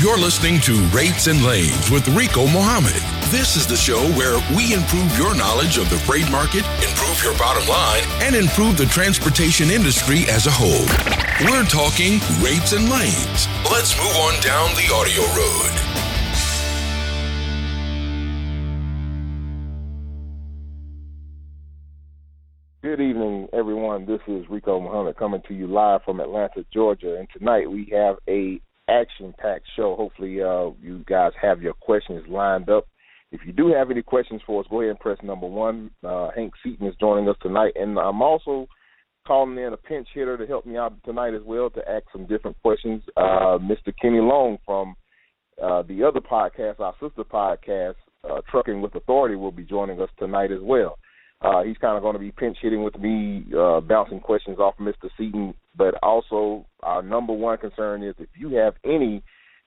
You're listening to Rates and Lanes with Rico Muhammad. This is the show where we improve your knowledge of the freight market, improve your bottom line, and improve the transportation industry as a whole. We're talking rates and lanes. Let's move on down the audio road. Good evening, everyone. This is Rico Muhammad coming to you live from Atlanta, Georgia. And tonight we have an action-packed show. Hopefully you guys have your questions lined up. If you do have any questions for us, go ahead and press number one. Hank Seaton is joining us tonight. And I'm also calling in a pinch hitter to help me out tonight as well to ask some different questions. Mr. Kenny Long from the other podcast, our sister podcast, Trucking with Authority, will be joining us tonight as well. He's kind of going to be pinch hitting with me, bouncing questions off Mr. Seaton. But also, our number one concern is if you have any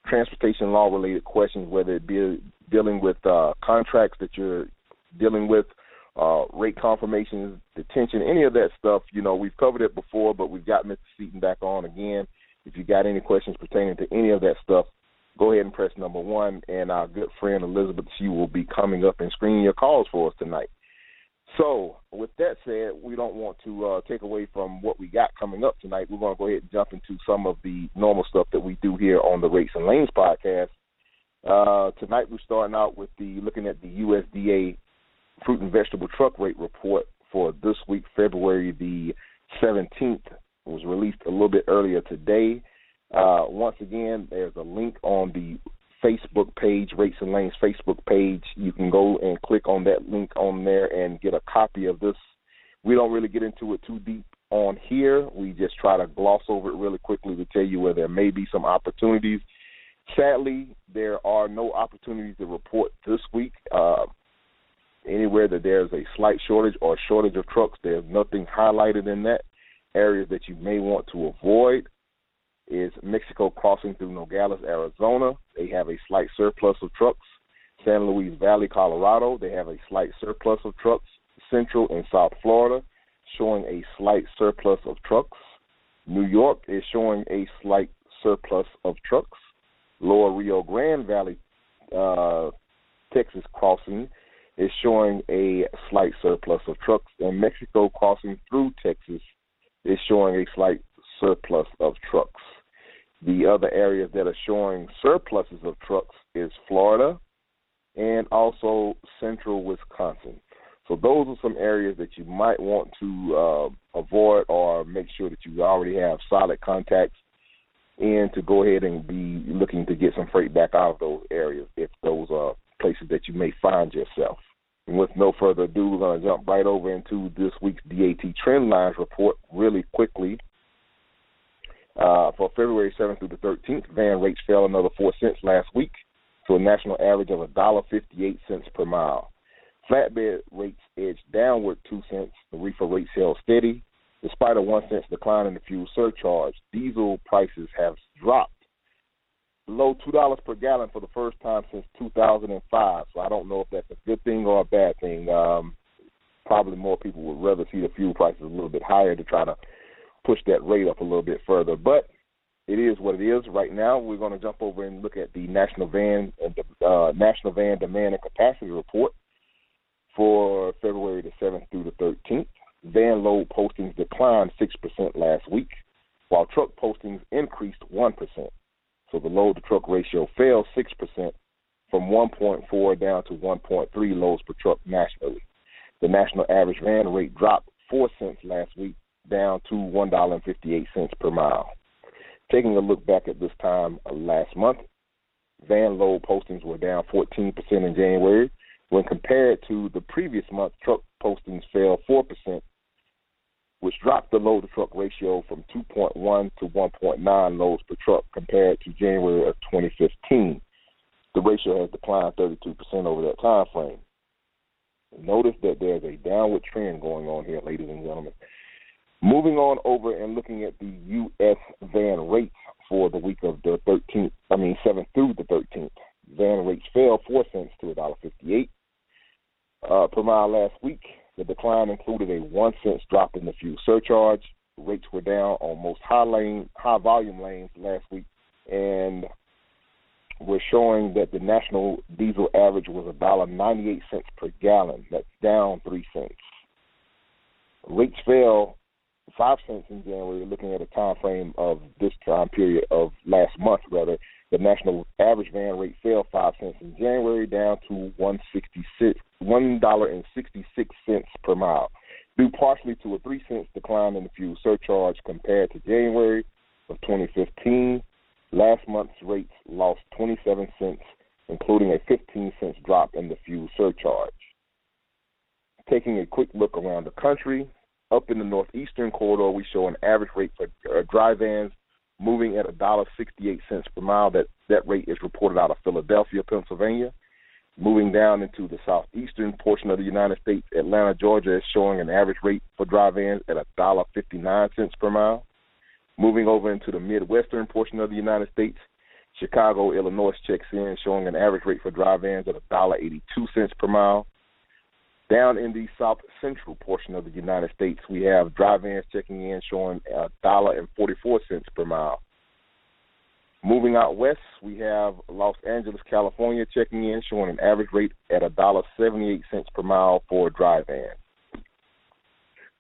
transportation law-related questions, whether it be dealing with contracts that you're dealing with, rate confirmations, detention, any of that stuff, you know, we've covered it before, but we've got Mr. Seaton back on again. If you got any questions pertaining to any of that stuff, go ahead and press number one. And our good friend Elizabeth, she will be coming up and screening your calls for us tonight. So, with that said, we don't want to take away from what we got coming up tonight. We're going to go ahead and jump into some of the normal stuff that we do here on the Rates and Lanes podcast. Tonight, we're starting out with looking at the USDA fruit and vegetable truck rate report for this week, February the 17th. It was released a little bit earlier today. Once again, there's a link on the Facebook page, Rates and Lanes Facebook page. You can go and click on that link on there and get a copy of this. We don't really get into it too deep on here. We just try to gloss over it really quickly to tell you where there may be some opportunities. Sadly, there are no opportunities to report this week. Anywhere that there's a slight shortage or shortage of trucks, there's nothing highlighted in that. Areas that you may want to avoid is Mexico crossing through Nogales, Arizona. They have a slight surplus of trucks. San Luis Valley, Colorado, they have a slight surplus of trucks. Central and South Florida showing a slight surplus of trucks. New York is showing a slight surplus of trucks. Lower Rio Grande Valley, Texas crossing is showing a slight surplus of trucks. And Mexico crossing through Texas is showing a slight surplus of trucks. The other areas that are showing surpluses of trucks is Florida and also central Wisconsin. So those are some areas that you might want to avoid or make sure that you already have solid contacts in to go ahead and be looking to get some freight back out of those areas if those are places that you may find yourself. And with no further ado, we're going to jump right over into this week's DAT Trend Lines report really quickly. For February 7th through the 13th, van rates fell another 4 cents last week to a national average of $1.58 per mile. Flatbed rates edged downward 2 cents. The reefer rates held steady. Despite a 1 cent decline in the fuel surcharge, diesel prices have dropped below $2 per gallon for the first time since 2005. So I don't know if that's a good thing or a bad thing. Probably more people would rather see the fuel prices a little bit higher to try to push that rate up a little bit further, but it is what it is. Right now, we're going to jump over and look at the National Van Demand and Capacity Report for February the 7th through the 13th. Van load postings declined 6% last week, while truck postings increased 1%. So the load-to-truck ratio fell 6% from 1.4 down to 1.3 loads per truck nationally. The national average van rate dropped 4 cents last week, down to $1.58 per mile. Taking a look back at this time last month, van load postings were down 14% in January. When compared to the previous month, truck postings fell 4%, which dropped the load-to-truck ratio from 2.1 to 1.9 loads per truck compared to January of 2015. The ratio has declined 32% over that time frame. Notice that there's a downward trend going on here, ladies and gentlemen. Moving on over and looking at the U.S. van rates for the week of the 7th through the 13th. Van rates fell 4 cents to $1.58 per mile last week. The decline included a 1 cent drop in the fuel surcharge. Rates were down on most high volume lanes last week, and was showing that the national diesel average was $1.98 per gallon. That's down 3 cents. Rates fell 5 cents in January, looking at a time frame of this time period of last month, rather. The national average van rate fell 5 cents in January, down to $1.66 per mile, due partially to a 3 cents decline in the fuel surcharge compared to January of 2015. Last month's rates lost 27 cents, including a 15 cents drop in the fuel surcharge. Taking a quick look around the country, up in the northeastern corridor, we show an average rate for dry vans moving at $1.68 per mile. That rate is reported out of Philadelphia, Pennsylvania. Moving down into the southeastern portion of the United States, Atlanta, Georgia is showing an average rate for dry vans at $1.59 per mile. Moving over into the midwestern portion of the United States, Chicago, Illinois checks in, showing an average rate for dry vans at $1.82 per mile. Down in the south central portion of the United States, we have dry vans checking in, showing $1.44 per mile. Moving out west, we have Los Angeles, California checking in, showing an average rate at $1.78 per mile for a dry van.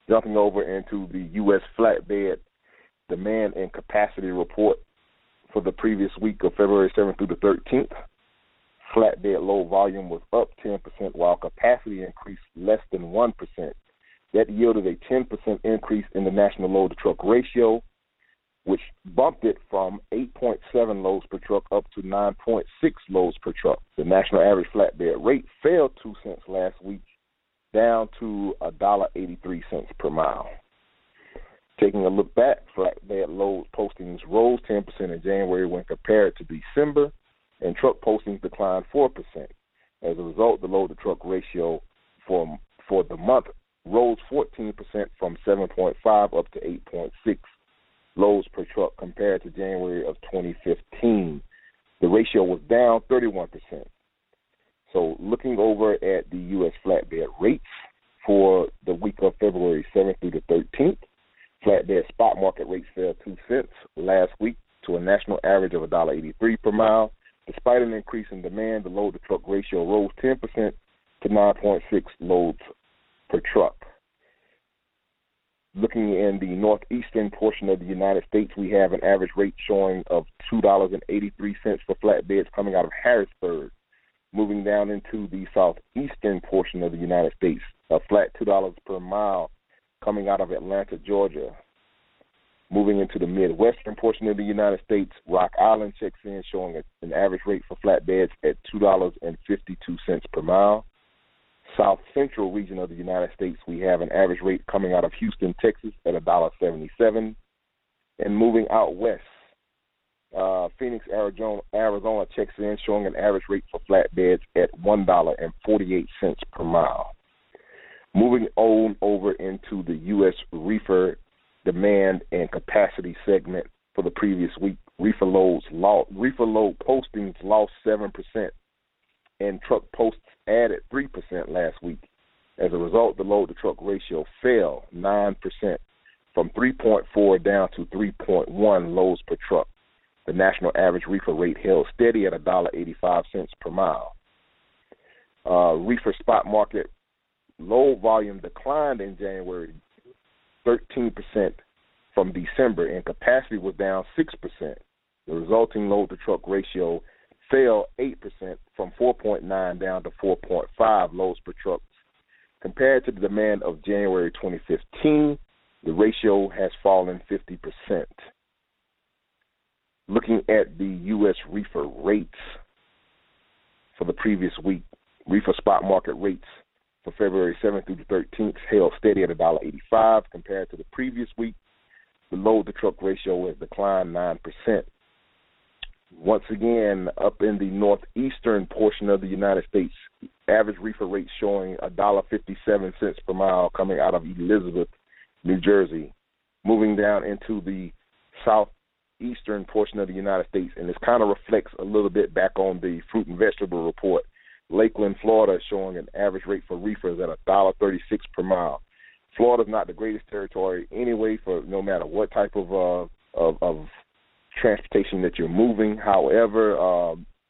Jumping over into the U.S. flatbed demand and capacity report for the previous week of February 7th through the 13th. Flatbed load volume was up 10%, while capacity increased less than 1%. That yielded a 10% increase in the national load-to-truck ratio, which bumped it from 8.7 loads per truck up to 9.6 loads per truck. The national average flatbed rate fell 2 cents last week, down to $1.83 per mile. Taking a look back, flatbed load postings rose 10% in January when compared to December, and truck postings declined 4%. As a result, the load-to-truck ratio for the month rose 14% from 7.5 up to 8.6 loads per truck compared to January of 2015. The ratio was down 31%. So looking over at the U.S. flatbed rates for the week of February 7th through the 13th, flatbed spot market rates fell 2 cents last week to a national average of $1.83 per mile. Despite an increase in demand, the load-to-truck ratio rose 10% to 9.6 loads per truck. Looking in the northeastern portion of the United States, we have an average rate showing of $2.83 for flatbeds coming out of Harrisburg. Moving down into the southeastern portion of the United States, a flat $2 per mile coming out of Atlanta, Georgia. Moving into the midwestern portion of the United States, Rock Island checks in, showing an average rate for flatbeds at $2.52 per mile. South central region of the United States, we have an average rate coming out of Houston, Texas at $1.77. And moving out west, Phoenix, Arizona checks in, showing an average rate for flatbeds at $1.48 per mile. Moving on over into the U.S. reefer demand and capacity segment for the previous week, reefer load postings lost 7%, and truck posts added 3% last week. As a result, the load-to-truck ratio fell 9% from 3.4 down to 3.1 loads per truck. The national average reefer rate held steady at $1.85 per mile. Reefer spot market load volume declined in January 13% from December, and capacity was down 6%. The resulting load-to-truck ratio fell 8% from 4.9 down to 4.5 loads per truck. Compared to the demand of January 2015, the ratio has fallen 50%. Looking at the U.S. reefer rates for the previous week, reefer spot market rates for February 7th through the 13th held steady at $1.85 compared to the previous week. The load-to-truck ratio has declined 9%. Once again, up in the northeastern portion of the United States, average reefer rate showing $1.57 per mile coming out of Elizabeth, New Jersey. Moving down into the southeastern portion of the United States, and this kind of reflects a little bit back on the fruit and vegetable report. Lakeland, Florida, showing an average rate for reefers at $1.36 per mile. Florida's not the greatest territory anyway for no matter what type of transportation that you're moving. However,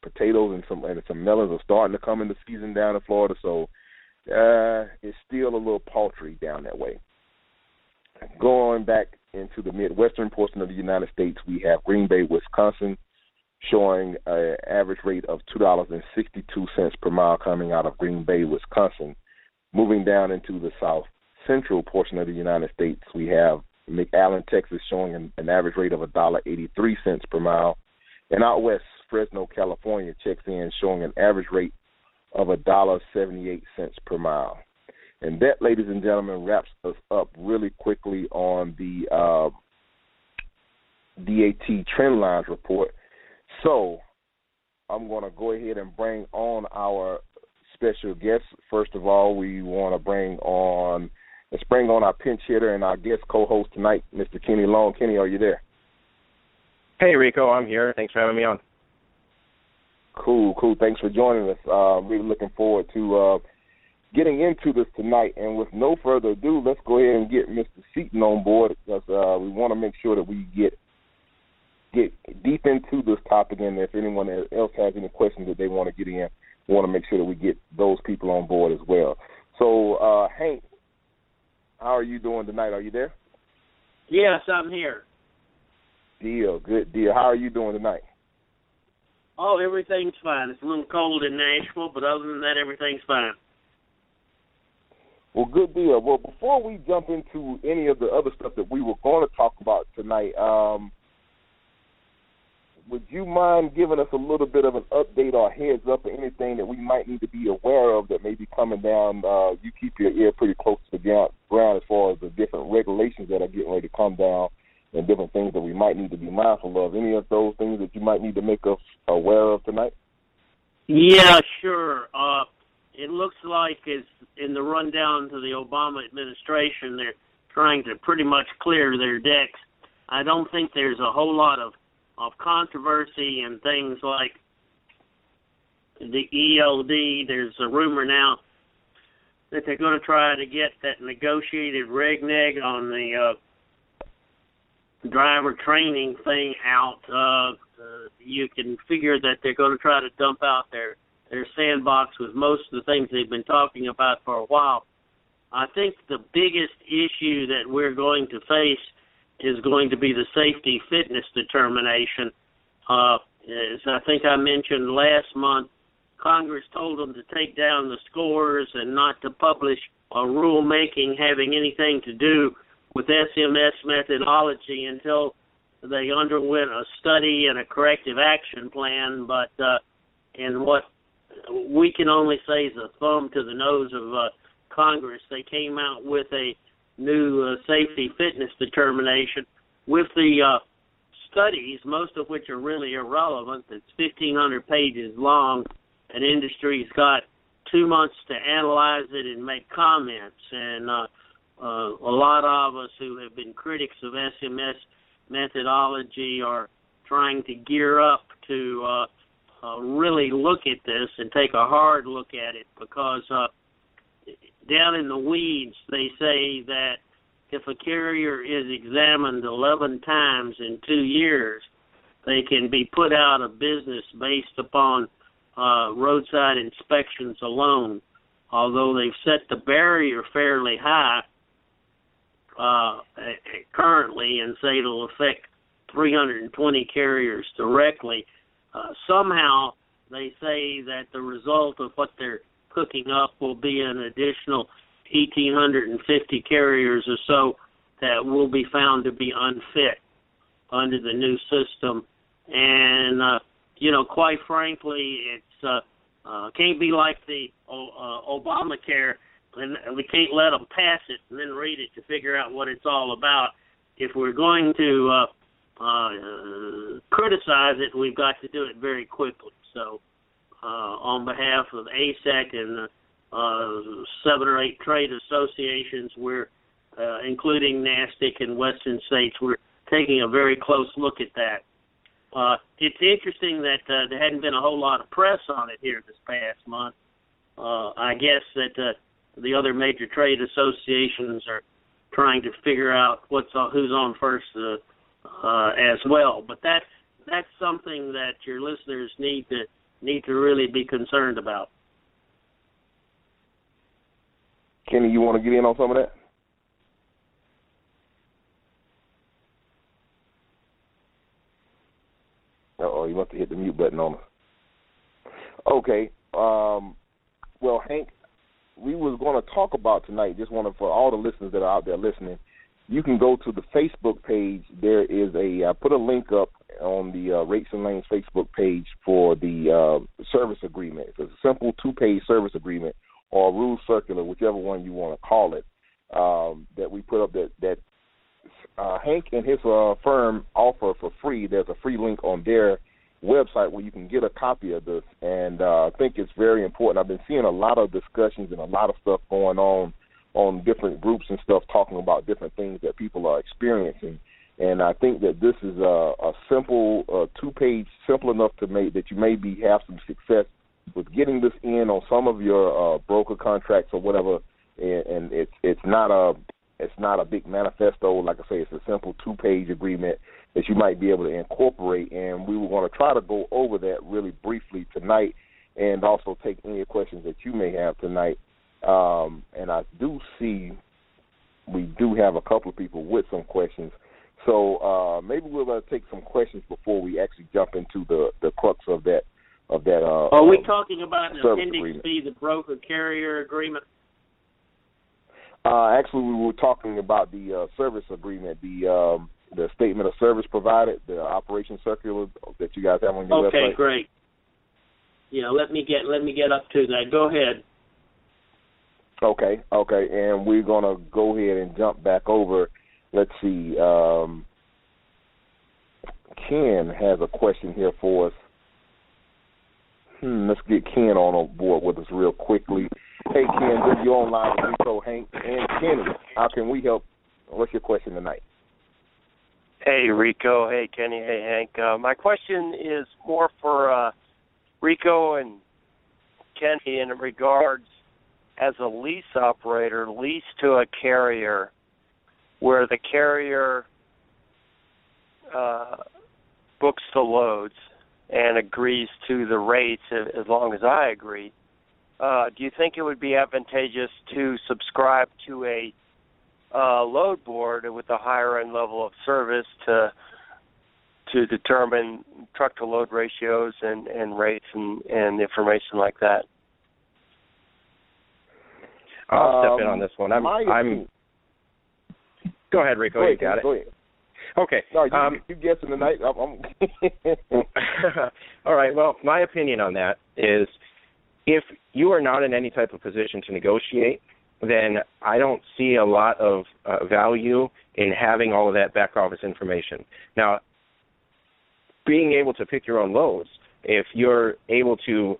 potatoes and some melons are starting to come into season down in Florida, so it's still a little paltry down that way. Going back into the midwestern portion of the United States, we have Green Bay, Wisconsin, showing an average rate of $2.62 per mile coming out of Green Bay, Wisconsin. Moving down into the south central portion of the United States, we have McAllen, Texas, showing an average rate of $1.83 per mile. And out west, Fresno, California, checks in, showing an average rate of $1.78 per mile. And that, ladies and gentlemen, wraps us up really quickly on the DAT trend lines report. So I'm going to go ahead and bring on our special guest. First of all, let's bring on our pinch hitter and our guest co-host tonight, Mr. Kenny Long. Kenny, are you there? Hey, Rico, I'm here. Thanks for having me on. Cool. Thanks for joining us. Really looking forward to getting into this tonight. And with no further ado, let's go ahead and get Mr. Seaton on board, because we want to make sure that we get deep into this topic. And if anyone else has any questions that they want to get in, we want to make sure that we get those people on board as well. So, Hank, how are you doing tonight? Are you there? Yes, I'm here. Good deal. How are you doing tonight? Oh, everything's fine. It's a little cold in Nashville, but other than that, everything's fine. Well, good deal. Well, before we jump into any of the other stuff that we were going to talk about tonight, would you mind giving us a little bit of an update or heads up or anything that we might need to be aware of that may be coming down? You keep your ear pretty close to the ground as far as the different regulations that are getting ready to come down and different things that we might need to be mindful of. Any of those things that you might need to make us aware of tonight? Yeah, sure. It looks like it's in the rundown to the Obama administration. They're trying to pretty much clear their decks. I don't think there's a whole lot of controversy and things like the ELD. There's a rumor now that they're going to try to get that negotiated reg-neg on the driver training thing out. You can figure that they're going to try to dump out their sandbox with most of the things they've been talking about for a while. I think the biggest issue that we're going to face is going to be the safety fitness determination. As I think I mentioned last month, Congress told them to take down the scores and not to publish a rulemaking having anything to do with SMS methodology until they underwent a study and a corrective action plan. But in what we can only say is a thumb to the nose of Congress, they came out with a new safety fitness determination with the studies, most of which are really irrelevant. It's 1,500 pages long, and industry's got 2 months to analyze it and make comments. And a lot of us who have been critics of SMS methodology are trying to gear up to really look at this and take a hard look at it, because down in the weeds, they say that if a carrier is examined 11 times in 2 years, they can be put out of business based upon roadside inspections alone. Although they've set the barrier fairly high currently and say it'll affect 320 carriers directly, somehow they say that the result of what they're cooking up will be an additional 1,850 carriers or so that will be found to be unfit under the new system. And, quite frankly, it's can't be like the Obamacare, and we can't let them pass it and then read it to figure out what it's all about. If we're going to criticize it, we've got to do it very quickly. So on behalf of ASAC and 7 or 8 trade associations, we're including NASTIC and Western States, we're taking a very close look at that. It's interesting that there hadn't been a whole lot of press on it here this past month. I guess that the other major trade associations are trying to figure out who's on first as well. But that's something that your listeners need to need to really be concerned about. Kenny, you want to get in on some of that? Uh-oh, you must have hit the mute button on us. Okay. Well, Hank, we was going to talk about tonight, just wanted for all the listeners that are out there listening, you can go to the Facebook page. There is I put a link up on the Rates and Lanes Facebook page for the service agreement. It's a simple two-page service agreement or rule circular, whichever one you want to call it, that we put up that Hank and his firm offer for free. There's a free link on their website where you can get a copy of this, and I think it's very important. I've been seeing a lot of discussions and a lot of stuff going on different groups and stuff talking about different things that people are experiencing, and I think that this is a simple two-page, simple enough to make that you maybe have some success with getting this in on some of your broker contracts or whatever, and it's not a big manifesto. Like I say, it's a simple two-page agreement that you might be able to incorporate, and we were going to try to go over that really briefly tonight and also take any questions that you may have tonight. And I do see we do have a couple of people with some questions. So maybe we'll take some questions before we actually jump into the crux of that. Are we talking about an Appendix B, the broker carrier agreement? Actually, we were talking about the service agreement, the statement of service provided, the operation circular that you guys have on your website. Okay, great. Yeah, let me get up to that. Go ahead. Okay, and we're gonna go ahead and jump back over. Let's see. Ken has a question here for us. Let's get Ken on board with us real quickly. Hey, Ken, you're online with Rico, Hank, and Kenny. How can we help? What's your question tonight? Hey, Rico. Hey, Kenny. Hey, Hank. My question is more for Rico and Kenny in regards as a lease operator, lease to a carrier, where the carrier books the loads and agrees to the rates as long as I agree. Do you think it would be advantageous to subscribe to a load board with a higher end level of service to determine truck to load ratios and rates and information like that? I'll step in on this one. Go ahead, Rico. Go ahead, you got it. Go ahead. Okay. Sorry, you guessing tonight. I'm All right. Well, my opinion on that is if you are not in any type of position to negotiate, then I don't see a lot of value in having all of that back office information. Now, being able to pick your own loads, if you're able to,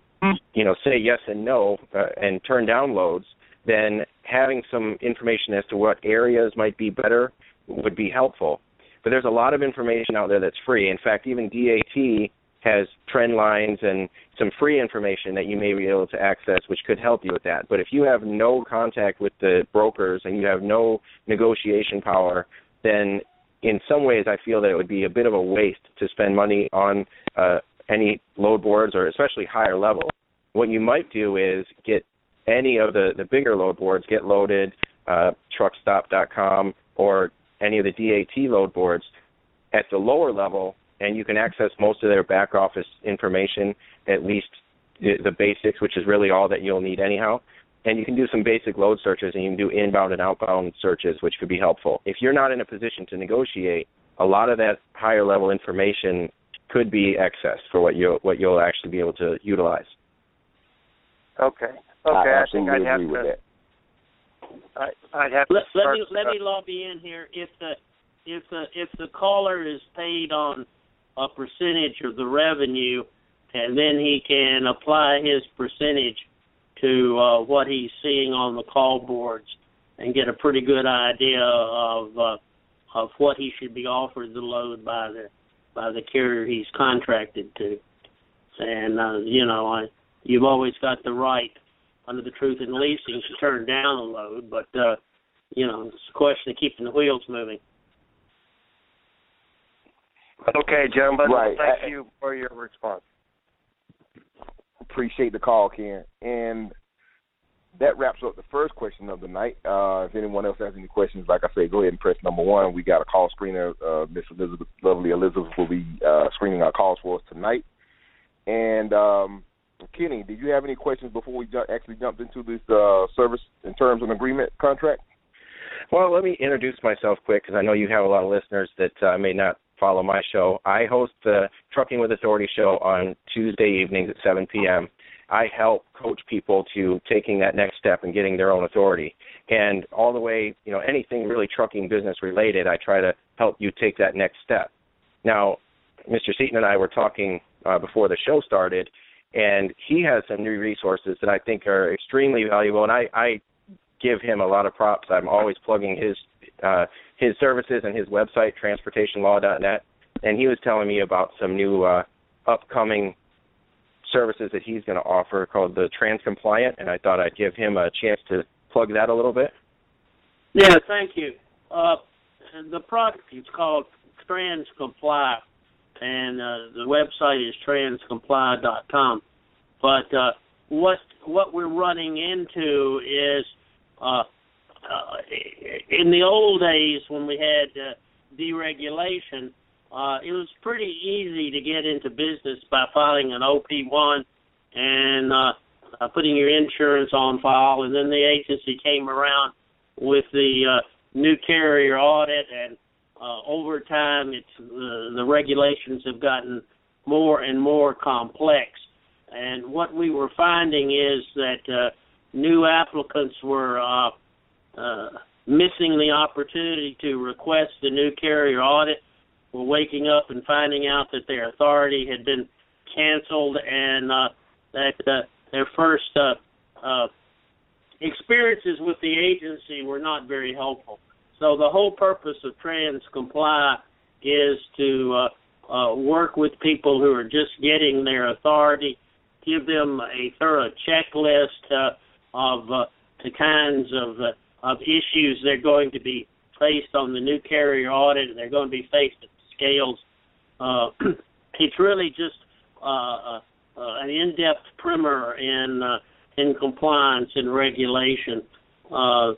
say yes and no and turn down loads, then having some information as to what areas might be better would be helpful. But there's a lot of information out there that's free. In fact, even DAT has trend lines and some free information that you may be able to access, which could help you with that. But if you have no contact with the brokers and you have no negotiation power, then in some ways I feel that it would be a bit of a waste to spend money on any load boards or especially higher level. What you might do is get any of the bigger load boards, Get Loaded, truckstop.com, or any of the DAT load boards at the lower level, and you can access most of their back office information, at least the basics, which is really all that you'll need anyhow. And you can do some basic load searches, and you can do inbound and outbound searches, which could be helpful. If you're not in a position to negotiate, a lot of that higher-level information could be accessed for what you'll actually be able to utilize. Okay, I think I'd have to... I'd have to let me lobby in here. If the caller is paid on a percentage of the revenue, and then he can apply his percentage to what he's seeing on the call boards, and get a pretty good idea of what he should be offered the load by the carrier he's contracted to, and you've always got the right under the truth in leasing to turn down a load, but, it's a question of keeping the wheels moving. Okay, gentlemen, right. Thank you for your response. Appreciate the call, Karen. And that wraps up the first question of the night. If anyone else has any questions, like I said, go ahead and press number one. We got a call screener. Miss Elizabeth, lovely Elizabeth, will be screening our calls for us tonight. And Kenny, did you have any questions before we actually jumped into this service in terms of agreement contract? Well, let me introduce myself quick because I know you have a lot of listeners that may not follow my show. I host the Trucking with Authority show on Tuesday evenings at 7 p.m. I help coach people to taking that next step and getting their own authority. And all the way, you know, anything really trucking business related, I try to help you take that next step. Now, Mr. Seaton and I were talking before the show started, and he has some new resources that I think are extremely valuable, and I give him a lot of props. I'm always plugging his services and his website, transportationlaw.net, and he was telling me about some new upcoming services that he's going to offer called the TransCompliant, and I thought I'd give him a chance to plug that a little bit. Yeah, thank you. The product is called TransCompliant, and the website is transcomply.com. But what we're running into is in the old days when we had deregulation, it was pretty easy to get into business by filing an OP1 and putting your insurance on file. And then the agency came around with the new carrier audit, and over time the regulations have gotten more and more complex. And what we were finding is that new applicants were missing the opportunity to request the new carrier audit, were waking up and finding out that their authority had been canceled, and that their first experiences with the agency were not very helpful. So the whole purpose of TransComply is to work with people who are just getting their authority, give them a thorough checklist of the kinds of issues they're going to be faced on the new carrier audit, and they're going to be faced at scales. It's really just an in-depth primer in compliance and regulation, so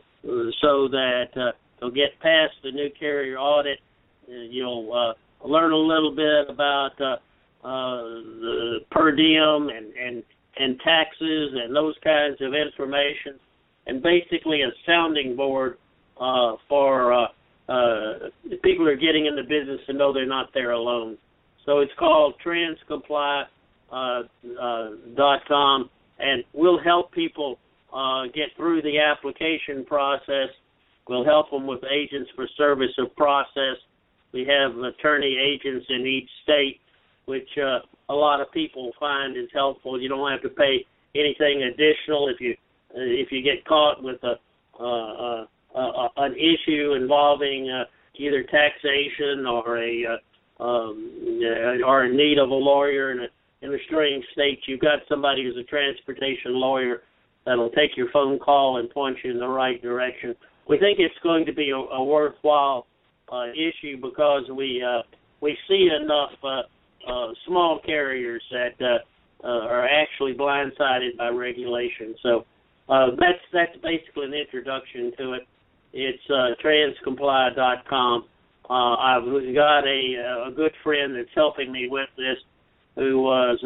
that you'll get past the new carrier audit. You'll learn a little bit about the per diem and taxes and those kinds of information, and basically a sounding board for people who are getting in the business to know they're not there alone. So it's called transcomply.com, and we'll help people get through the application process. We'll help them with agents for service of process. We have attorney agents in each state, which a lot of people find is helpful. You don't have to pay anything additional if you get caught with an issue involving either taxation or or in need of a lawyer in a strange state. You've got somebody who's a transportation lawyer that'll take your phone call and point you in the right direction. We think it's going to be a worthwhile issue because we see enough small carriers that are actually blindsided by regulation. So that's basically an introduction to it. It's transcomply.com. I've got a good friend that's helping me with this, who was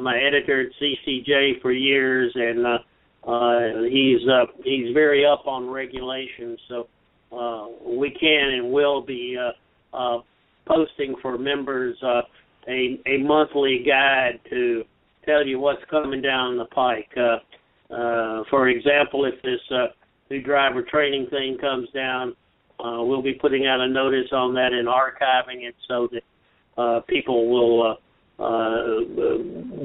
my editor at CCJ for years, and he's very up on regulations. So we can and will be posting for members a monthly guide to tell you what's coming down the pike. For example, if this new driver training thing comes down, we'll be putting out a notice on that and archiving it so that people will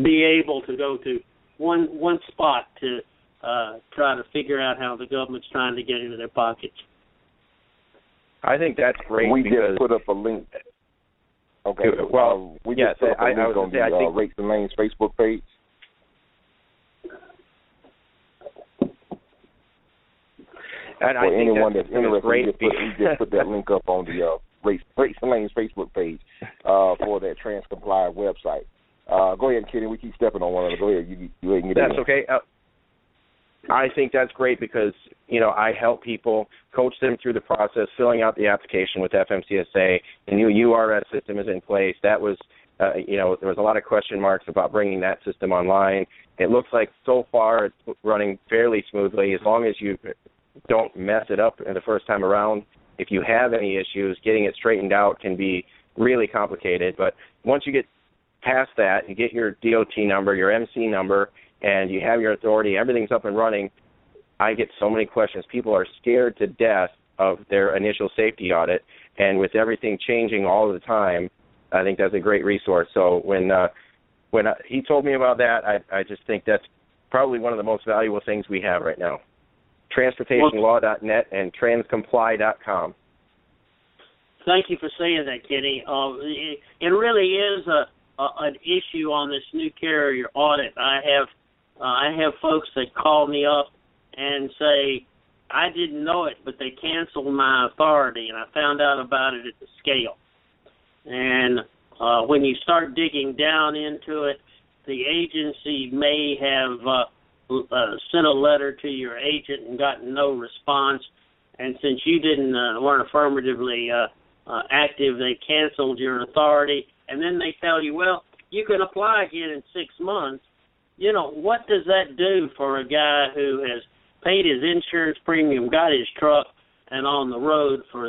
be able to go to one spot to try to figure out how the government's trying to get into their pockets. I think that's great. We just put up a link. Okay. Well, we just put up a link on the Rates and Lanes Facebook page. And for anyone that's interested, we just put that link up on the Rates and Lanes Facebook page for that TransComply website. Go ahead, Kenny. We keep stepping on one another. Go ahead. You ain't getting it. That's okay. I think that's great because, you know, I help people, coach them through the process, filling out the application with FMCSA. The new URS system is in place. That was, you know, there was a lot of question marks about bringing that system online. It looks like so far it's running fairly smoothly as long as you don't mess it up the first time around. If you have any issues, getting it straightened out can be really complicated. But once you get past that, you get your DOT number, your MC number, and you have your authority, everything's up and running. I get so many questions. People are scared to death of their initial safety audit, and with everything changing all the time, I think that's a great resource. So when he told me about that, I just think that's probably one of the most valuable things we have right now. Transportationlaw.net and transcomply.com. Thank you for saying that, Kenny. It really is an issue on this new carrier audit. I have folks that call me up and say, I didn't know it, but they canceled my authority, and I found out about it at the scale. And when you start digging down into it, the agency may have sent a letter to your agent and gotten no response. And since you weren't affirmatively active, they canceled your authority. And then they tell you, well, you can apply again in 6 months. You know, what does that do for a guy who has paid his insurance premium, got his truck, and on the road for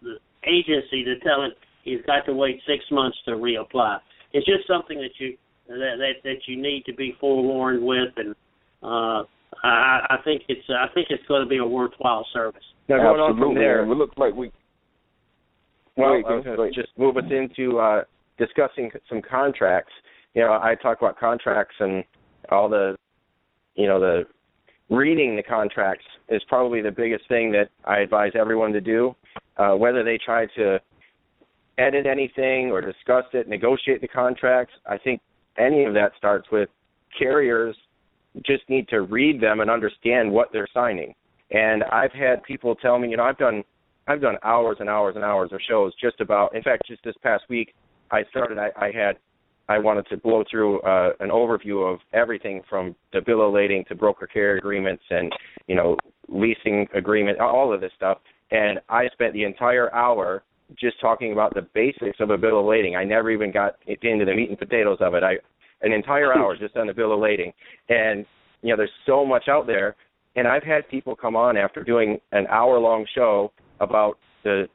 the agency to tell him he's got to wait 6 months to reapply? It's just something that you need to be forewarned with, and I think it's going to be a worthwhile service. Now, going on from there, it looks like just move us into discussing some contracts. You know, I talk about contracts and all the, you know, the reading the contracts is probably the biggest thing that I advise everyone to do, whether they try to edit anything or discuss it, negotiate the contracts. I think any of that starts with carriers just need to read them and understand what they're signing. And I've had people tell me, you know, I've done hours and hours and hours of shows just about. In fact, just this past week, I wanted to blow through an overview of everything from the bill of lading to broker carrier agreements and, you know, leasing agreement, all of this stuff. And I spent the entire hour just talking about the basics of a bill of lading. I never even got into the meat and potatoes of it. An entire hour just on the bill of lading. And, you know, there's so much out there. And I've had people come on after doing an hour-long show about the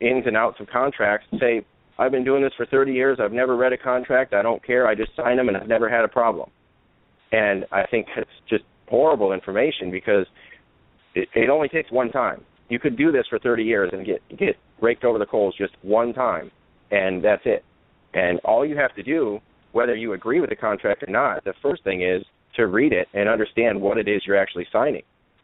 ins and outs of contracts and say, I've been doing this for 30 years. I've never read a contract. I don't care. I just sign them, and I've never had a problem. And I think it's just horrible information because it only takes one time. You could do this for 30 years and get raked over the coals just one time, and that's it. And all you have to do, whether you agree with the contract or not, the first thing is to read it and understand what it is you're actually signing.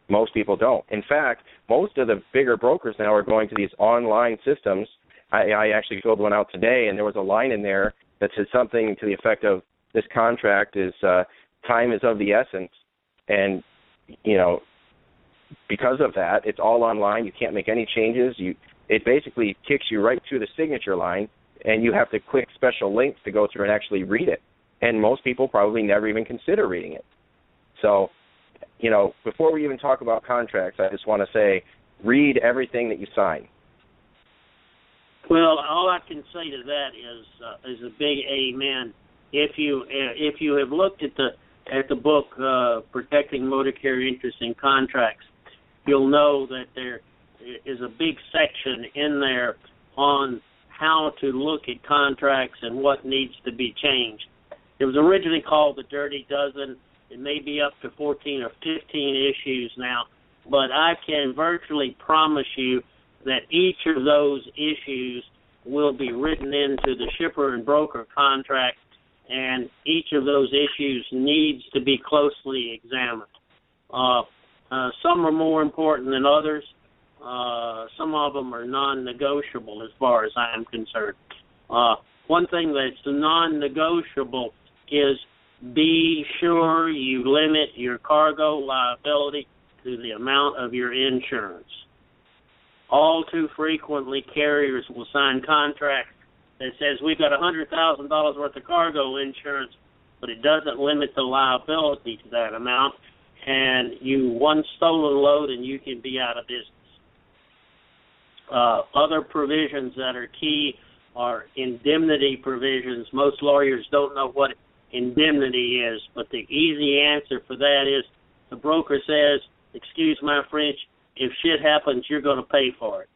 Most people don't. In fact, most of the bigger brokers now are going to these online systems. I actually filled one out today, and there was a line in there that said something to the effect of, this contract is time is of the essence, and, you know, because of that, it's all online. You can't make any changes. It basically kicks you right to the signature line, and you have to click special links to go through and actually read it. And most people probably never even consider reading it. So, you know, before we even talk about contracts, I just want to say, read everything that you sign. Well, all I can say to that is a big amen. If you have looked at the book Protecting Motor Carrier Interests in Contracts, you'll know that there is a big section in there on how to look at contracts and what needs to be changed. It was originally called the Dirty Dozen. It may be up to 14 or 15 issues now, but I can virtually promise you that each of those issues will be written into the shipper and broker contract, and each of those issues needs to be closely examined. Some are more important than others. Some of them are non-negotiable as far as I am concerned. One thing that's non-negotiable is be sure you limit your cargo liability to the amount of your insurance. All too frequently, carriers will sign contracts that says we've got $100,000 worth of cargo insurance, but it doesn't limit the liability to that amount, and one stolen load and you can be out of business. Other provisions that are key are indemnity provisions. Most lawyers don't know what indemnity is, but the easy answer for that is the broker says, excuse my French, if shit happens, you're going to pay for it.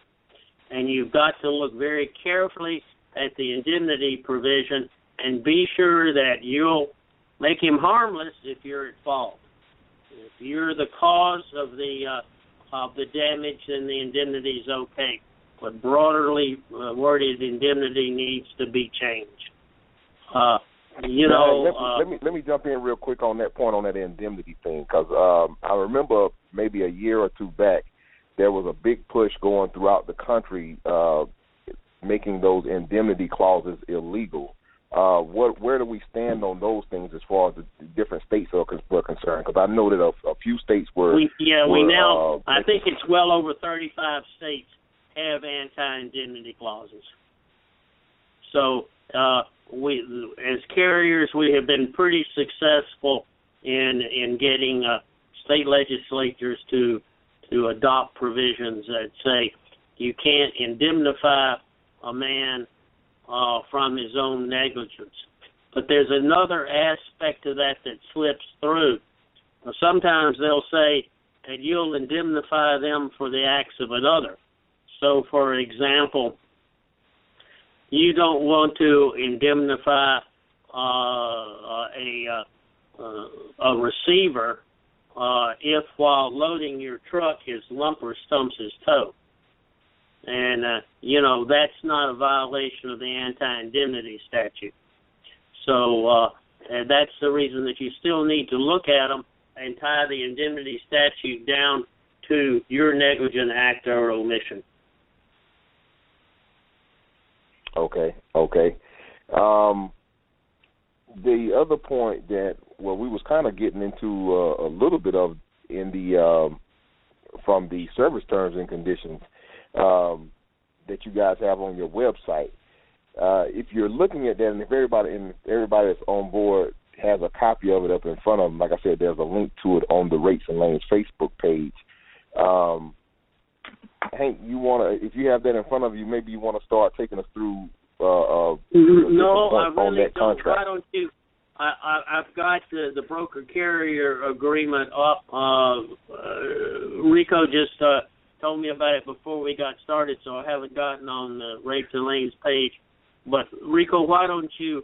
And you've got to look very carefully at the indemnity provision and be sure that you'll make him harmless if you're at fault. If you're the cause of the damage, then the indemnity is okay. But broadly worded indemnity needs to be changed. Let me jump in real quick on that point, on that indemnity thing, because I remember maybe a year or two back there was a big push going throughout the country making those indemnity clauses illegal. Where do we stand on those things as far as the different states were concerned? Because I know that a few states were. I think it's well over 35 states have anti-indemnity clauses. So we, as carriers, we have been pretty successful in getting state legislatures to adopt provisions that say you can't indemnify a man from his own negligence. But there's another aspect of that that slips through. Now, sometimes they'll say that you'll indemnify them for the acts of another. So, for example, you don't want to indemnify a receiver if while loading your truck his lumper stumps his toe. And, that's not a violation of the anti-indemnity statute. So that's the reason that you still need to look at them and tie the indemnity statute down to your negligent act or omission. Okay. The other point that we was kind of getting into a little bit of in the from the service terms and conditions that you guys have on your website. If you're looking at that, and if everybody that's on board has a copy of it up in front of them, like I said, there's a link to it on the Rates and Lanes Facebook page. Hank, if you have that in front of you, maybe you want to start taking us through. Why don't you? I've got the broker carrier agreement up. Rico just told me about it before we got started, so I haven't gotten on the Rates and Lanes page. But Rico, why don't you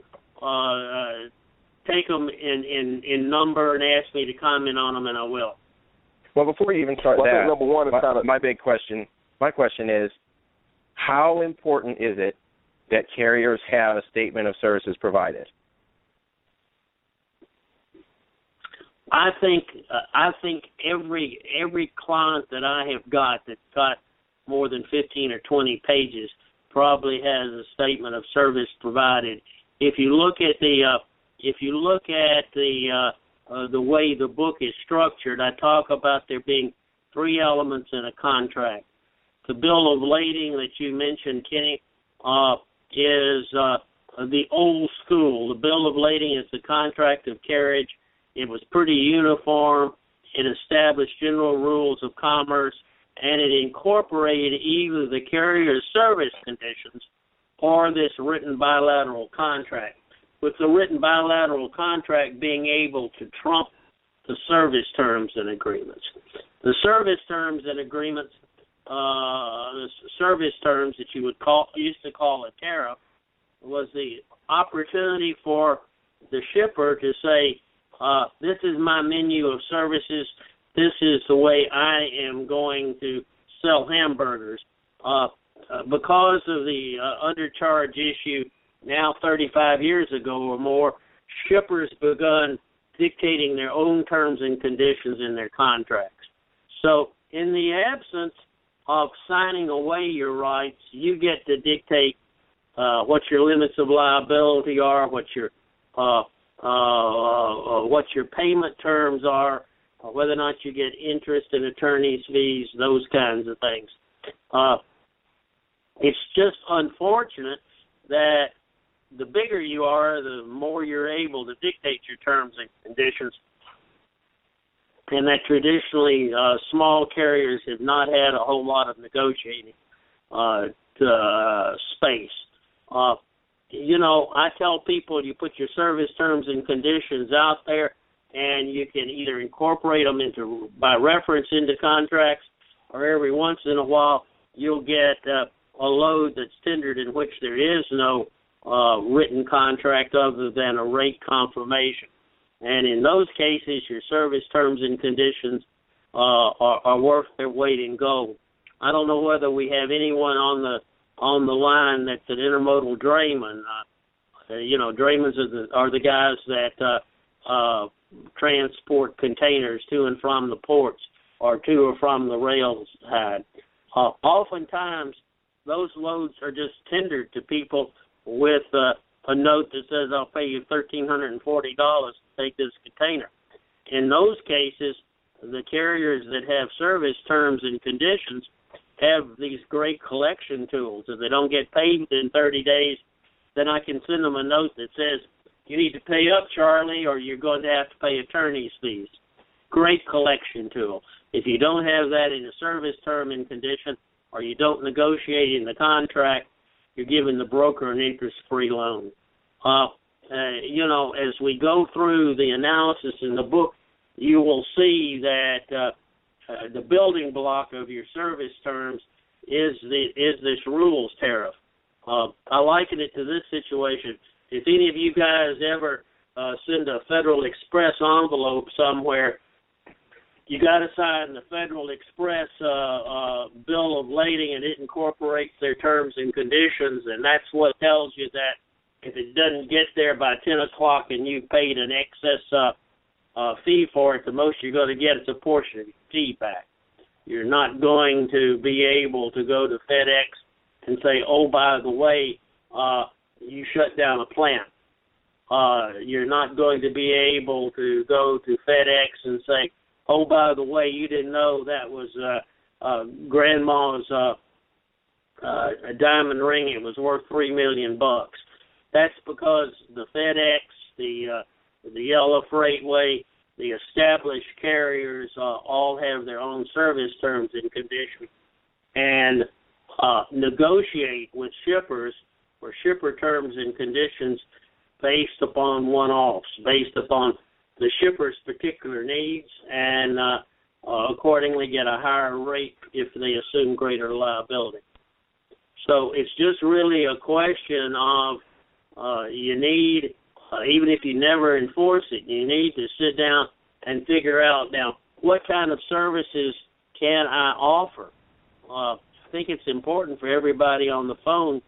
take them in number and ask me to comment on them, and I will. Well, before you even start that, number one is my question is, how important is it that carriers have a statement of services provided? I think every client that I have got that's got more than 15 or 20 pages probably has a statement of service provided. If you look at the way the book is structured, I talk about there being three elements in a contract. The bill of lading that you mentioned, Kenny, is the old school. The bill of lading is the contract of carriage. It was pretty uniform. It established general rules of commerce, and it incorporated either the carrier's service conditions or this written bilateral contract, with the written bilateral contract being able to trump the service terms and agreements. The service terms and agreements, the service terms that you would used to call a tariff, was the opportunity for the shipper to say, this is my menu of services, this is the way I am going to sell hamburgers. Because of the undercharge issue, now 35 years ago or more, shippers begun dictating their own terms and conditions in their contracts. So in the absence of signing away your rights, you get to dictate what your limits of liability are, what your payment terms are, whether or not you get interest and attorney's fees, those kinds of things. It's just unfortunate that the bigger you are, the more you're able to dictate your terms and conditions, and that traditionally small carriers have not had a whole lot of negotiating space. You know, I tell people you put your service terms and conditions out there, and you can either incorporate them into by reference into contracts, or every once in a while you'll get a load that's tendered in which there is no written contract other than a rate confirmation. And in those cases, your service terms and conditions are worth their weight in gold. I don't know whether we have anyone on the line that's an intermodal drayman. You know, draymans are the guys that transport containers to and from the ports or to or from the rail side. Oftentimes, those loads are just tendered to people with a note that says, I'll pay you $1,340 to take this container. In those cases, the carriers that have service terms and conditions have these great collection tools. If they don't get paid within 30 days, then I can send them a note that says, you need to pay up, Charlie, or you're going to have to pay attorney's fees. Great collection tool. If you don't have that in a service term and condition, or you don't negotiate in the contract, you're giving the broker an interest-free loan. You know, as we go through the analysis in the book, you will see that the building block of your service terms is this rules tariff. I liken it to this situation. If any of you guys ever send a Federal Express envelope somewhere, you got to sign the Federal Express bill of lading, and it incorporates their terms and conditions, and that's what tells you that if it doesn't get there by 10 o'clock and you paid an excess fee for it, the most you're going to get is a portion of your fee back. You're not going to be able to go to FedEx and say, oh, by the way, you shut down a plant. You're not going to be able to go to FedEx and say, oh, by the way, you didn't know that was Grandma's a diamond ring. It was worth $3 million. That's because the FedEx, the Yellow Freightway, the established carriers all have their own service terms and conditions, and negotiate with shippers for shipper terms and conditions based upon one-offs, based upon the shipper's particular needs, and accordingly get a higher rate if they assume greater liability. So it's just really a question of you need, even if you never enforce it, you need to sit down and figure out, now, what kind of services can I offer? I think it's important for everybody on the phone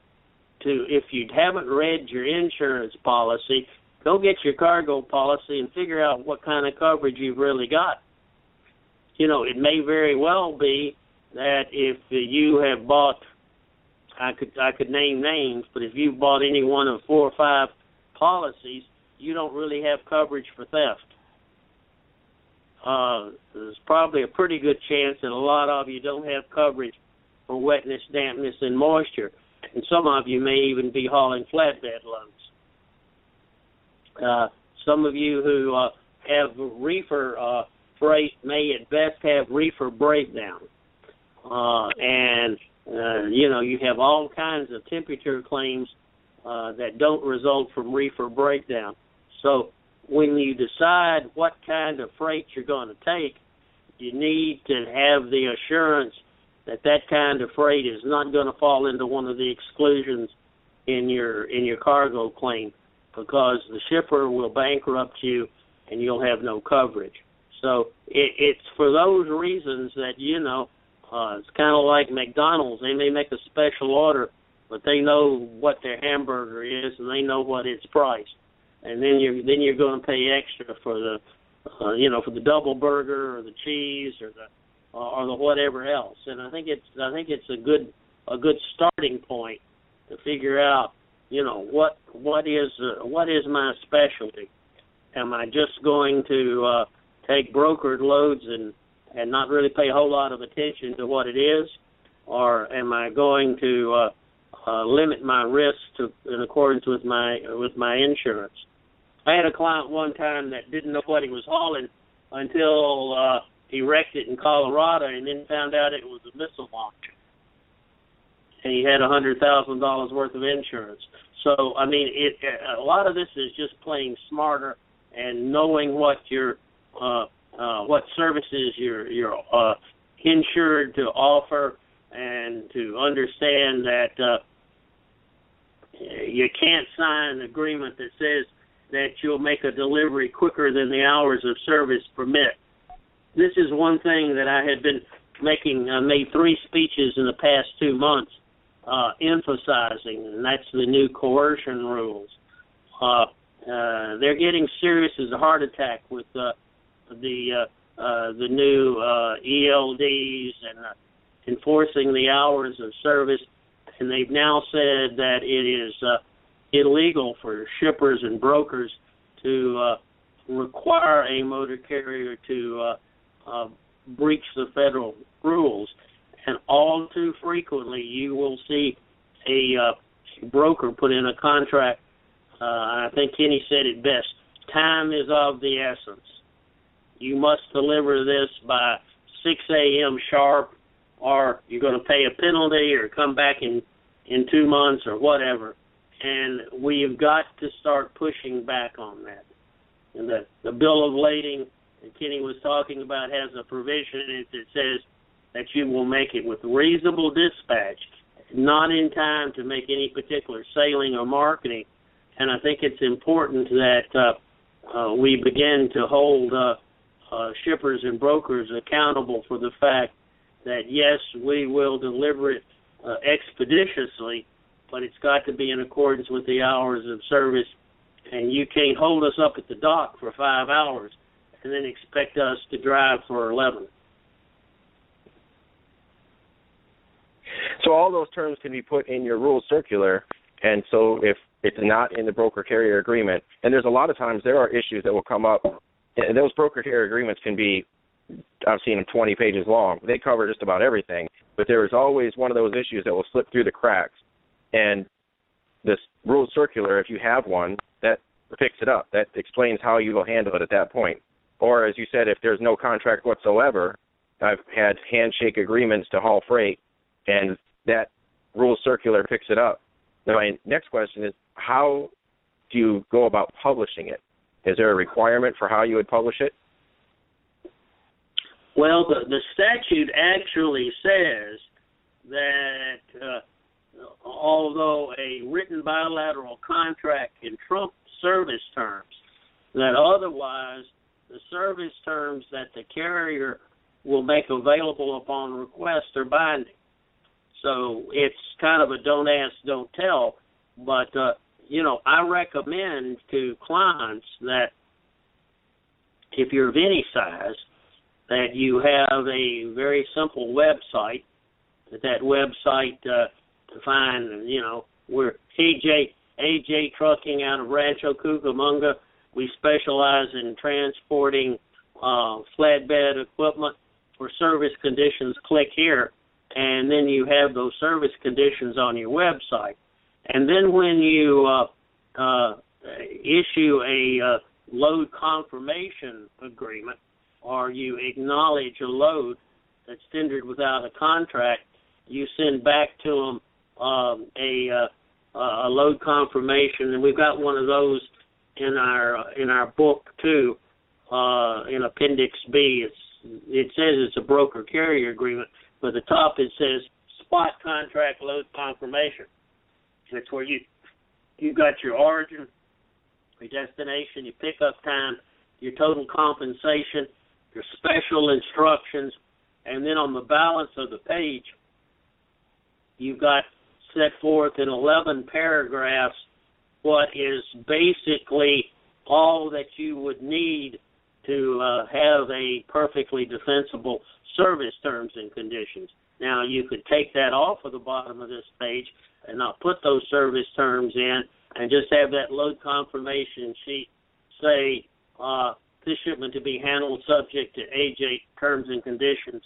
to, if you haven't read your insurance policy, go get your cargo policy and figure out what kind of coverage you've really got. You know, it may very well be that if you have bought, I could name names, but if you've bought any one of 4 or 5 policies, you don't really have coverage for theft. There's probably a pretty good chance that a lot of you don't have coverage for wetness, dampness, and moisture, and some of you may even be hauling flatbed loads. Some of you who have reefer freight may at best have reefer breakdown. You know, you have all kinds of temperature claims that don't result from reefer breakdown. So when you decide what kind of freight you're going to take, you need to have the assurance that that kind of freight is not going to fall into one of the exclusions in your cargo claim, because the shipper will bankrupt you and you'll have no coverage. So it's for those reasons that, you know, it's kind of like McDonald's. They may make a special order, but they know what their hamburger is and they know what its price. And then you're going to pay extra for the, you know, for the double burger or the cheese or the whatever else. And I think it's a good starting point to figure out, you know, what is my specialty? Am I just going to take brokered loads and not really pay a whole lot of attention to what it is, or am I going to limit my risk to in accordance with my insurance. I had a client one time that didn't know what he was hauling until he wrecked it in Colorado and then found out it was a missile launcher. And he had $100,000 worth of insurance. So, I mean, a lot of this is just playing smarter and knowing what your what services you're insured to offer, and to understand that you can't sign an agreement that says that you'll make a delivery quicker than the hours of service permit. This is one thing that I had been making. I made 3 speeches in the past 2 months emphasizing, and that's the new coercion rules. They're getting serious as a heart attack with the new ELDs and enforcing the hours of service, and they've now said that it is illegal for shippers and brokers to require a motor carrier to breach the federal rules. And all too frequently you will see a broker put in a contract, I think Kenny said it best, time is of the essence. You must deliver this by 6 a.m. sharp, or you're going to pay a penalty or come back in 2 months or whatever. And we've got to start pushing back on that. And the bill of lading that Kenny was talking about has a provision in it that says that you will make it with reasonable dispatch, not in time to make any particular sailing or marketing. And I think it's important that we begin to hold shippers and brokers accountable for the fact that, yes, we will deliver it expeditiously, but it's got to be in accordance with the hours of service. And you can't hold us up at the dock for 5 hours and then expect us to drive for 11. So all those terms can be put in your rules circular, and so if it's not in the broker-carrier agreement, and there's a lot of times there are issues that will come up, and those broker-carrier agreements can be, I've seen them 20 pages long. They cover just about everything, but there is always one of those issues that will slip through the cracks, and this rules circular, if you have one, that picks it up. That explains how you will handle it at that point. Or, as you said, if there's no contract whatsoever, I've had handshake agreements to haul freight, and that rules circular picks it up. Now, my next question is, how do you go about publishing it? Is there a requirement for how you would publish it? Well, the statute actually says that although a written bilateral contract can trump service terms, that otherwise the service terms that the carrier will make available upon request are binding. So it's kind of a don't ask, don't tell. But, you know, I recommend to clients that if you're of any size, that you have a very simple website, that website to find, you know, we're AJ Trucking out of Rancho Cucamonga. We specialize in transporting flatbed equipment for service conditions. Click here. And then you have those service conditions on your website. And then when you issue a load confirmation agreement, or you acknowledge a load that's tendered without a contract, you send back to them a load confirmation. And we've got one of those in our book too, in Appendix B. It says it's a broker-carrier agreement. But the top, it says spot contract load confirmation. That's where you got your origin, your destination, your pickup time, your total compensation, your special instructions, and then on the balance of the page, you've got set forth in 11 paragraphs what is basically all that you would need to have a perfectly defensible service terms and conditions. Now, you could take that off of the bottom of this page and not put those service terms in and just have that load confirmation sheet say this shipment to be handled subject to AJ terms and conditions,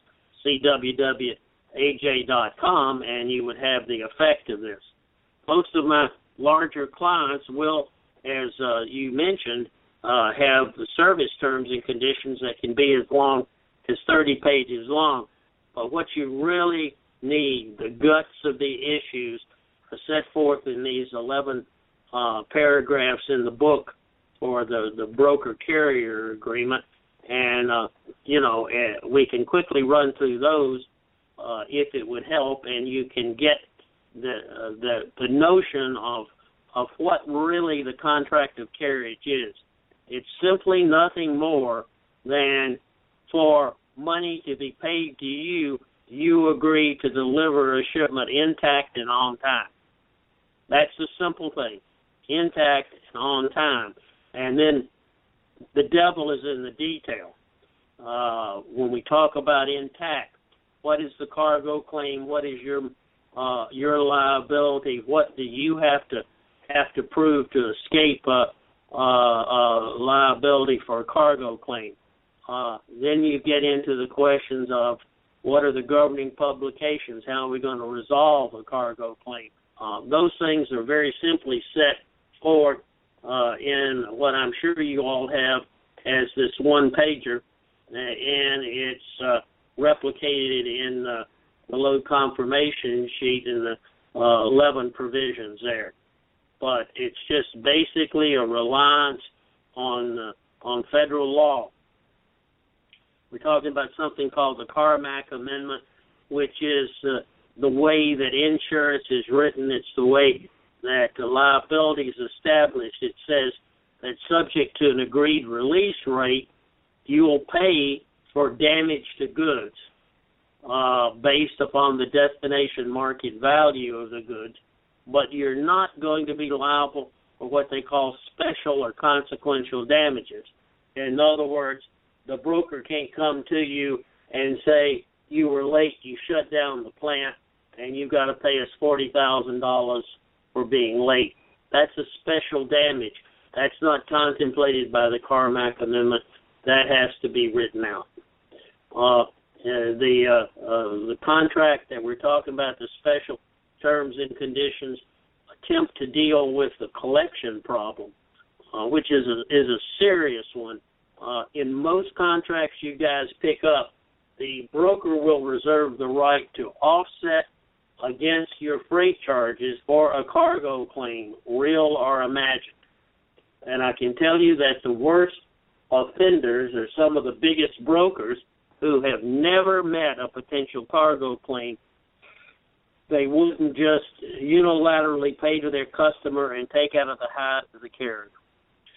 cww.aj.com, and you would have the effect of this. most of my larger clients will, as you mentioned, have the service terms and conditions that can be as long as 30 pages long. But what you really need, the guts of the issues, are set forth in these 11 paragraphs in the book or the broker-carrier agreement. And, we can quickly run through those if it would help, and you can get the notion of what really the contract of carriage is. It's simply nothing more than for money to be paid to you, you agree to deliver a shipment intact and on time. That's the simple thing, intact and on time. And then the devil is in the detail. When we talk about intact, what is the cargo claim? What is your liability? What do you have to prove to escape liability for a cargo claim? Then you get into the questions of what are the governing publications? How are we going to resolve a cargo claim? Those things are very simply set forth in what I'm sure you all have as this one-pager, and it's replicated in the load confirmation sheet in the 11 provisions there. But it's just basically a reliance on federal law. We're talking about something called the Carmack Amendment, which is the way that insurance is written. It's the way that the liability is established. It says that subject to an agreed release rate, you will pay for damage to goods based upon the destination market value of the goods, but you're not going to be liable for what they call special or consequential damages. In other words, the broker can't come to you and say, you were late, you shut down the plant, and you've got to pay us $40,000 for being late. That's a special damage. That's not contemplated by the Carmack Amendment. That has to be written out. The contract that we're talking about, the special terms and conditions, attempt to deal with the collection problem, which is a serious one. In most contracts you guys pick up, the broker will reserve the right to offset against your freight charges for a cargo claim, real or imagined. And I can tell you that the worst offenders are some of the biggest brokers who have never met a potential cargo claim. They wouldn't just unilaterally pay to their customer and take out of the hide to the carrier.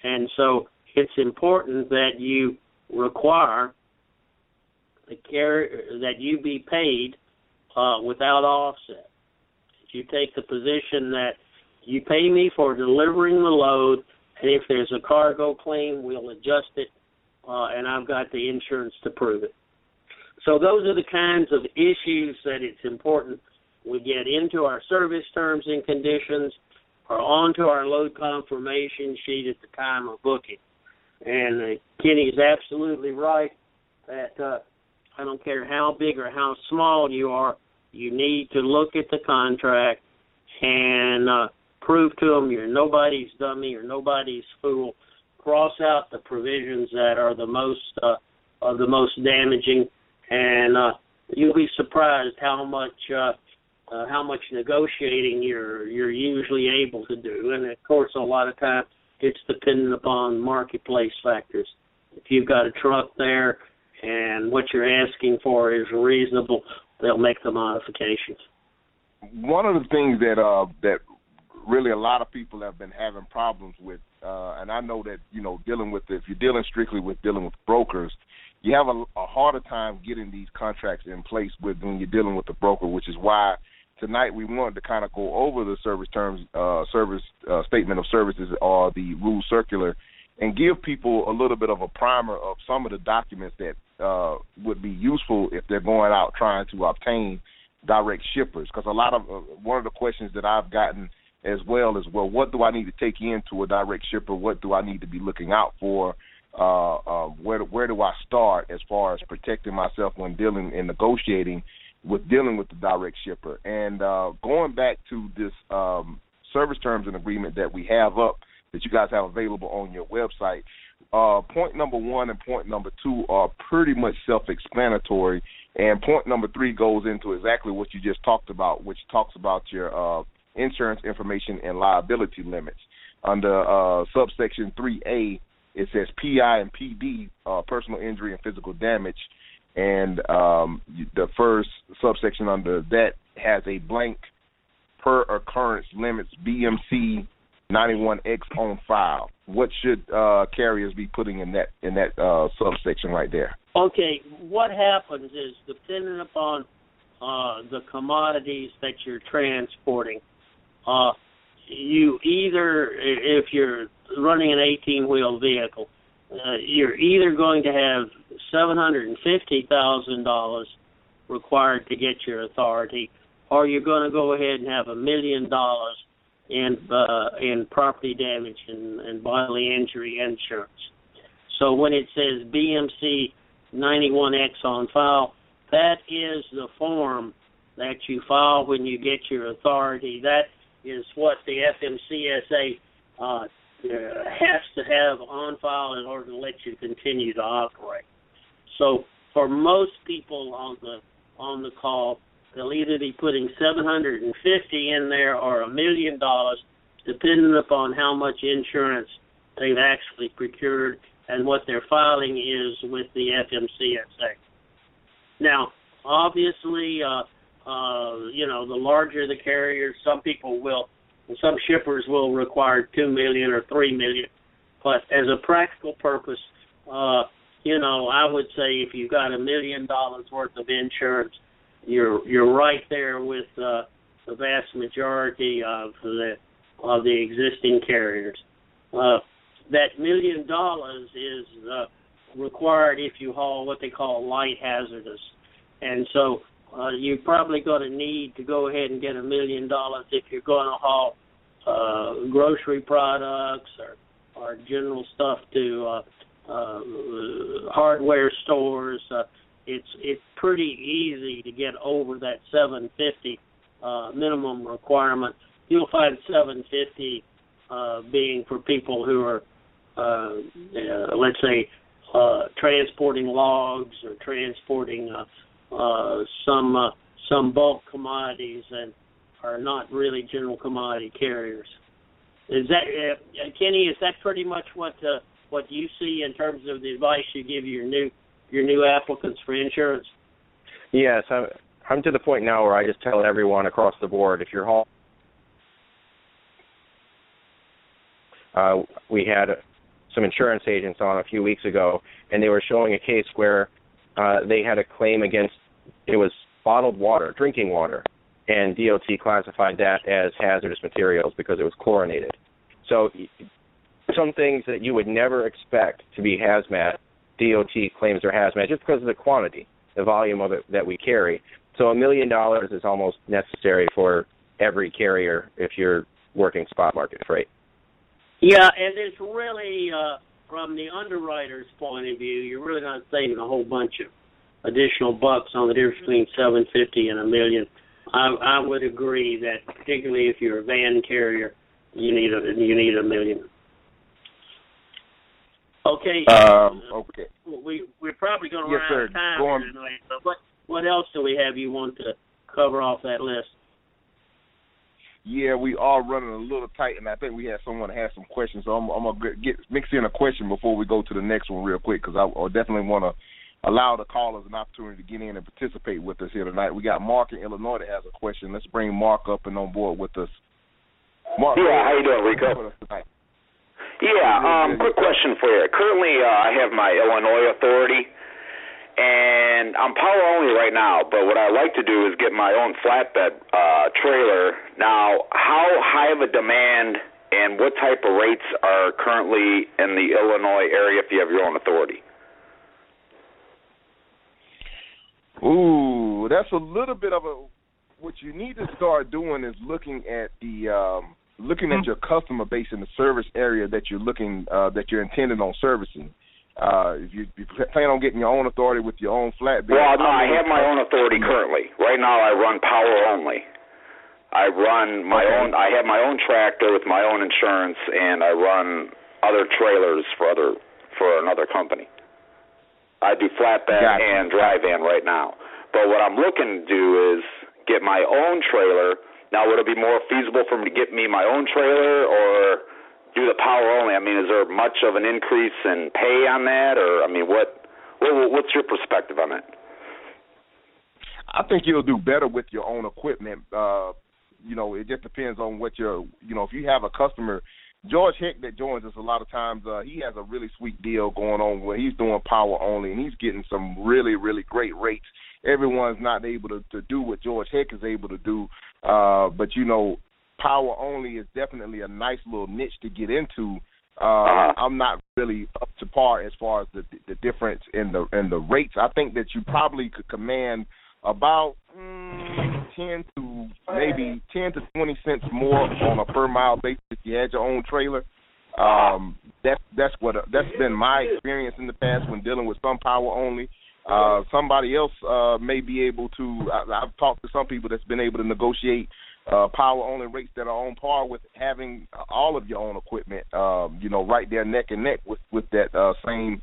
And so it's important that you require the carrier that you be paid without offset. If you take the position that you pay me for delivering the load, and if there's a cargo claim, we'll adjust it, and I've got the insurance to prove it. So those are the kinds of issues that it's important we get into our service terms and conditions or onto our load confirmation sheet at the time of booking. And Kenny's absolutely right that I don't care how big or how small you are, you need to look at the contract and prove to them you're nobody's dummy or nobody's fool. Cross out the provisions that are the most damaging, and you'll be surprised how much negotiating you're usually able to do. And, of course, a lot of times it's dependent upon marketplace factors. If you've got a truck there and what you're asking for is reasonable, they'll make the modifications. One of the things that really a lot of people have been having problems with, and I know that, dealing with, if you're dealing strictly with dealing with brokers, you have a harder time getting these contracts in place when you're dealing with the broker, which is why tonight we wanted to kind of go over the service terms, statement of services, or the rule circular, and give people a little bit of a primer of some of the documents that would be useful if they're going out trying to obtain direct shippers. Because one of the questions that I've gotten as well is, well, what do I need to take into a direct shipper? What do I need to be looking out for? Where do I start as far as protecting myself when dealing and negotiating with dealing with the direct shipper? And going back to this service terms and agreement that we have up, that you guys have available on your website. Point number one and point number two are pretty much self-explanatory, and point number three goes into exactly what you just talked about, which talks about your insurance information and liability limits. Under subsection 3A, it says PI and PD, personal injury and physical damage, and the first subsection under that has a blank per occurrence limits BMC 91X on file. What should carriers be putting in that subsection right there? Okay, what happens is, depending upon the commodities that you're transporting, you either, if you're running an 18-wheel vehicle, you're either going to have $750,000 required to get your authority, or you're going to go ahead and have $1 million in property damage and bodily injury insurance. So when it says BMC 91X on file, that is the form that you file when you get your authority. That is what the FMCSA has to have on file in order to let you continue to operate. So for most people on the call, they'll either be putting $750 in there or $1 million, depending upon how much insurance they've actually procured and what their filing is with the FMCSA. Now, obviously, the larger the carrier, some shippers will require $2 million or $3 million. But as a practical purpose, I would say if you've got $1 million worth of insurance, you're right there with the vast majority of the existing carriers. That $1 million is required if you haul what they call light hazardous, and so you're probably going to need to go ahead and get $1 million if you're going to haul grocery products or general stuff to hardware stores. It's pretty easy to get over that 750 minimum requirement. You'll find 750 being for people who are, transporting logs or transporting some bulk commodities and are not really general commodity carriers. Is that Kenny? Is that pretty much what you see in terms of the advice you give your new applicants for insurance? Yes, I'm to the point now where I just tell everyone across the board, if you're hauling, we had some insurance agents on a few weeks ago, and they were showing a case where they had a claim against, it was bottled water, drinking water, and DOT classified that as hazardous materials because it was chlorinated. So some things that you would never expect to be hazmat, DOT claims are hazmat just because of the quantity, the volume of it that we carry. So $1 million is almost necessary for every carrier if you're working spot market freight. Yeah, and it's really, from the underwriter's point of view, you're really not saving a whole bunch of additional bucks on the difference between $750 and $1 million. I would agree that particularly if you're a van carrier, you need $1 million. Okay. Okay. We're probably going to run out of time tonight. So what else do we have you want to cover off that list? Yeah, we are running a little tight, and I think we had someone that had some questions. So I'm going to mix in a question before we go to the next one real quick, because I definitely want to allow the callers an opportunity to get in and participate with us here tonight. We got Mark in Illinois that has a question. Let's bring Mark up and on board with us. Mark, how you doing, Rico? Yeah, quick question for you. Currently, I have my Illinois authority, and I'm power only right now, but what I like to do is get my own flatbed trailer. Now, how high of a demand and what type of rates are currently in the Illinois area if you have your own authority? Ooh, that's a little bit of a – what you need to start doing is looking at the looking at your customer base in the service area that you're intending on servicing. If you plan on getting your own authority with your own flatbed. Well, no, I have my own authority currently. Right now I run power only. I run my own. I have my own tractor with my own insurance, and I run other trailers for another company. I do flatbed and dry van right now. But what I'm looking to do is get my own trailer. Now, would it be more feasible for me to get me my own trailer or do the power only? I mean, is there much of an increase in pay on that, or I mean, what's your perspective on that? I think you'll do better with your own equipment. You know, it just depends on what your, you know, if you have a customer. George Hick that joins us a lot of times, he has a really sweet deal going on where he's doing power only, and he's getting some really, really great rates. Everyone's not able to do what George Hick is able to do, but, you know, power only is definitely a nice little niche to get into. I'm not really up to par as far as the difference in the rates. I think that you probably could command about 10 to 20 cents more on a per mile basis if you had your own trailer. That's been my experience in the past when dealing with some power only. Somebody else may be able to. I've talked to some people that's been able to negotiate power only rates that are on par with having all of your own equipment. You know, right there neck and neck with that same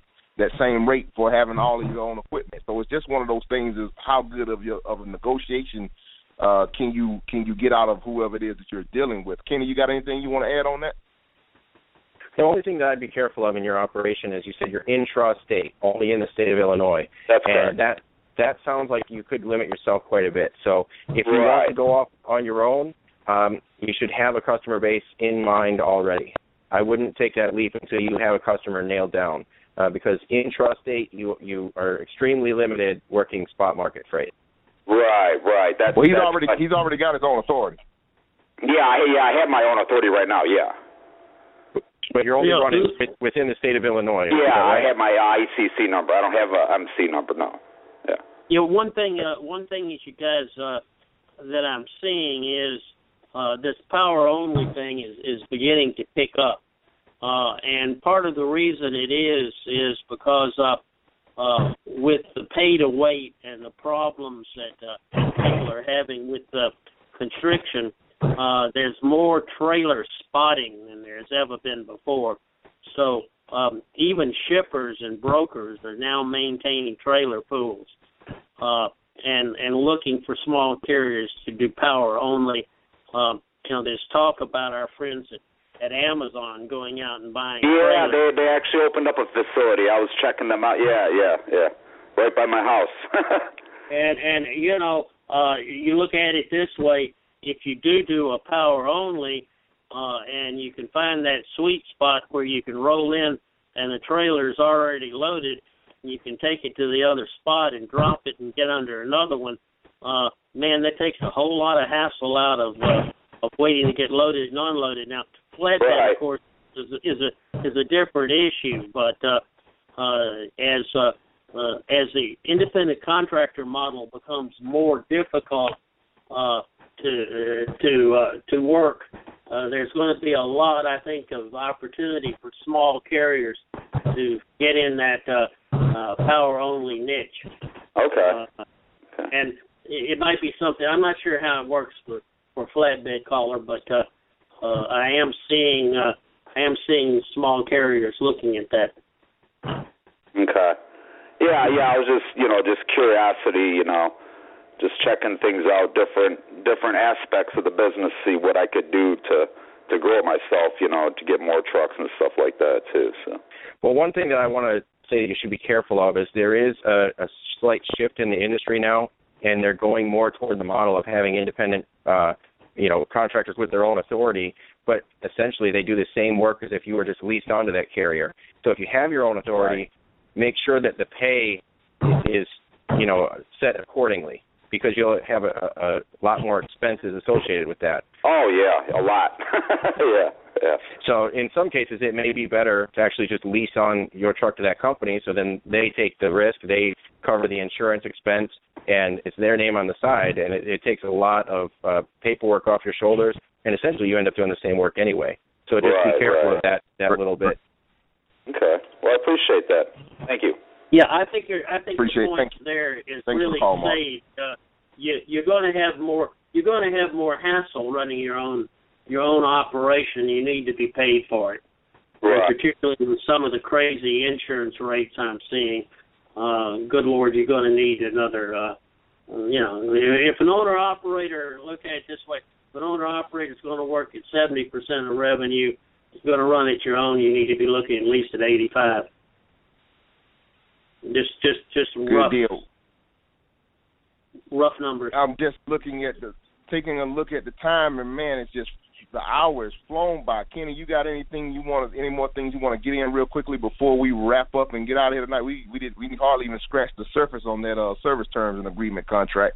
rate for having all of your own equipment. So it's just one of those things is how good of a negotiation can you get out of whoever it is that you're dealing with. Kenny, you got anything you want to add on that? The only thing that I'd be careful of in your operation is you said you're intrastate, only in the state of Illinois. That's correct. And that sounds like you could limit yourself quite a bit. So if you want to go off on your own, you should have a customer base in mind already. I wouldn't take that leap until you have a customer nailed down. Because intrastate, you are extremely limited working spot market freight. Right. He's already got his own authority. Yeah, I have my own authority right now. Yeah. But you're only running within the state of Illinois. Yeah, right? I have my ICC number. I don't have an MC number now. Yeah. You know, one thing that you guys that I'm seeing is this power only thing is beginning to pick up. And part of the reason it is because with the pay to wait and the problems that people are having with the constriction, there's more trailer spotting than there's ever been before. So even shippers and brokers are now maintaining trailer pools and looking for small carriers to do power only. You know, there's talk about our friends at Amazon going out and buying. Yeah, they actually opened up a facility. I was checking them out. Yeah. Right by my house. and you know, you look at it this way. If you do a power only, and you can find that sweet spot where you can roll in and the trailer's already loaded, and you can take it to the other spot and drop it and get under another one, man, that takes a whole lot of hassle out of waiting to get loaded and unloaded. Now, flatbed, of course, is a different issue, but as the independent contractor model becomes more difficult to work, there's going to be a lot, I think, of opportunity for small carriers to get in that power only niche. Okay. And it might be something. I'm not sure how it works for flatbed caller, but I am seeing small carriers looking at that. Okay. Yeah. I was just curiosity. You know, just checking things out, different aspects of the business, see what I could do to grow myself. You know, to get more trucks and stuff like that too. So. Well, one thing that I want to say that you should be careful of is there is a slight shift in the industry now, and they're going more toward the model of having independent. Contractors with their own authority, but essentially they do the same work as if you were just leased onto that carrier. So if you have your own authority, make sure that the pay is, set accordingly, because you'll have a lot more expenses associated with that. Oh, yeah, a lot. Yeah. So in some cases it may be better to actually just lease on your truck to that company, so then they take the risk, they cover the insurance expense, and it's their name on the side, and it takes a lot of paperwork off your shoulders, and essentially you end up doing the same work anyway. So just be careful of that little bit. Okay. Well, I appreciate that. Thank you. Yeah, I think the point there is really saved. You're going to have more. you're going to have more hassle running your own operation. You need to be paid for it, right. Particularly with some of the crazy insurance rates I'm seeing. Good Lord, you're going to need another, if an owner-operator, look at it this way, if an owner-operator is going to work at 70% of revenue, it's going to run at your own, you need to be looking at least at 85. Just good rough deal. Rough numbers. I'm just looking at taking a look at the time, and man, it's just the hour is flown by. Kenny, you got any more things you want to get in real quickly before we wrap up and get out of here tonight? We hardly even scratched the surface on that service terms and agreement contract.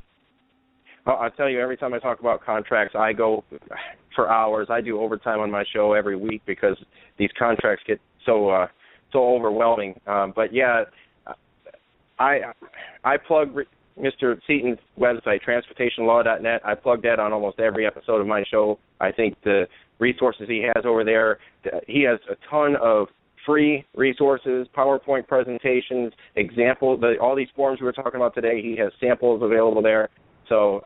I'll tell you, every time I talk about contracts, I go for hours. I do overtime on my show every week because these contracts get so overwhelming. But yeah, I plug Mr. Seaton's website, transportationlaw.net. I plug that on almost every episode of my show. I think the resources he has over there, he has a ton of free resources, PowerPoint presentations, examples, all these forms we were talking about today. He has samples available there. So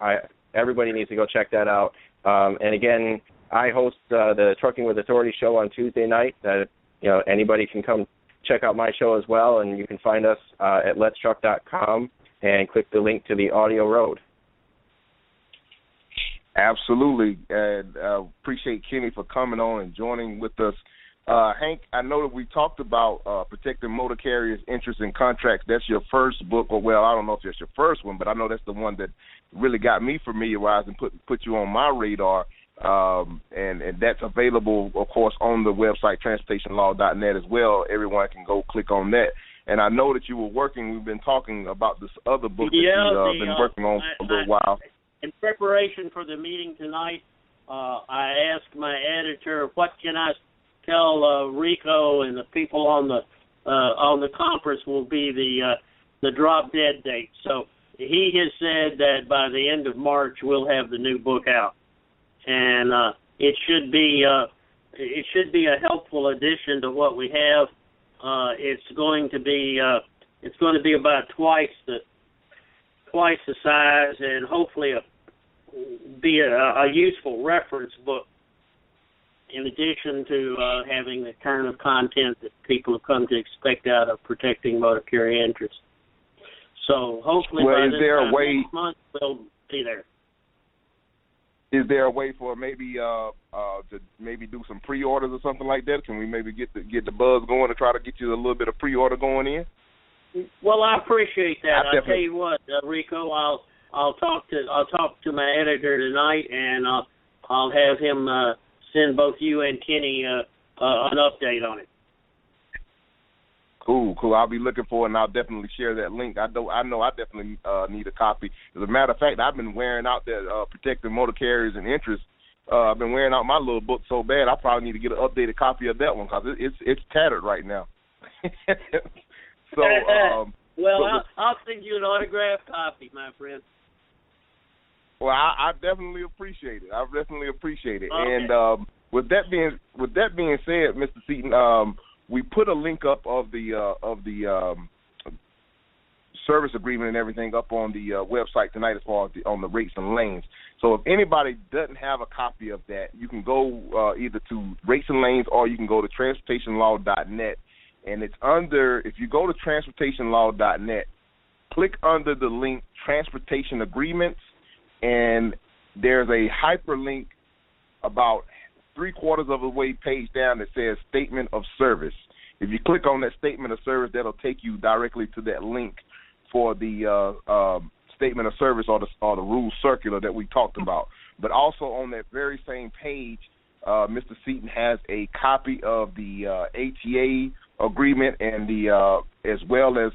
everybody needs to go check that out. And again, I host the Trucking with Authority show on Tuesday night. Anybody can come check out my show as well, and you can find us at letstruck.com and click the link to the audio road. Absolutely. And appreciate Kenny for coming on and joining with us. Hank, I know that we talked about Protecting Motor Carriers Interests in Contracts. That's your first book, or well, I don't know if that's your first one, but I know that's the one that really got me familiarized and put you on my radar. And that's available, of course, on the website transportationlaw.net as well. Everyone can go click on that. And I know that you were working. We've been talking about this other book that you've been working on for a little while. In preparation for the meeting tonight, I asked my editor, "What can I tell Rico and the people on the conference will be the drop dead date?" So he has said that by the end of March we'll have the new book out, and it should be a helpful addition to what we have. It's going to be about twice the size, and hopefully be a useful reference book, in addition to having the kind of content that people have come to expect out of Protecting Motor Carrier Interests. So hopefully by next month we'll be there. Is there a way for maybe do some pre-orders or something like that? Can we maybe get the buzz going to try to get you a little bit of pre-order going in? Well, I appreciate that. I'll tell you what, Rico, I'll talk to my editor tonight, and I'll have him send both you and Kenny an update on it. Cool. I'll be looking for it, and I'll definitely share that link. I know I definitely need a copy. As a matter of fact, I've been wearing out that Protecting Motor Carriers and Interests. I've been wearing out my little book so bad, I probably need to get an updated copy of that one because it's tattered right now. So, I'll send you an autographed copy, my friend. Well, I definitely appreciate it. Okay. And with that being said, Mr. Seaton, we put a link up of the service agreement and everything up on the website tonight as far as on the rates and lanes. So if anybody doesn't have a copy of that, you can go either to Rates and Lanes or you can go to transportationlaw.net. And it's if you go to transportationlaw.net, click under the link Transportation Agreements, and there's a hyperlink about 3/4 of the way page down that says Statement of Service. If you click on that Statement of Service, that'll take you directly to that link for the Statement of Service or the Rules Circular that we talked about. But also on that very same page, Mr. Seaton has a copy of the ATA agreement and as well as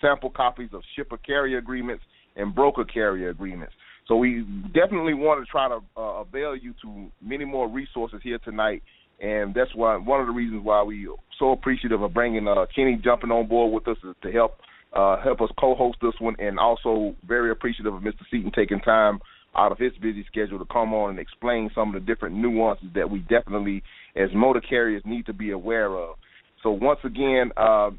sample copies of shipper carrier agreements and broker carrier agreements. So we definitely want to try to avail you to many more resources here tonight, and that's why one of the reasons why we are so appreciative of bringing Kenny jumping on board with us is to help us co-host this one, and also very appreciative of Mr. Seaton taking time out of his busy schedule to come on and explain some of the different nuances that we definitely, as motor carriers, need to be aware of. So once again,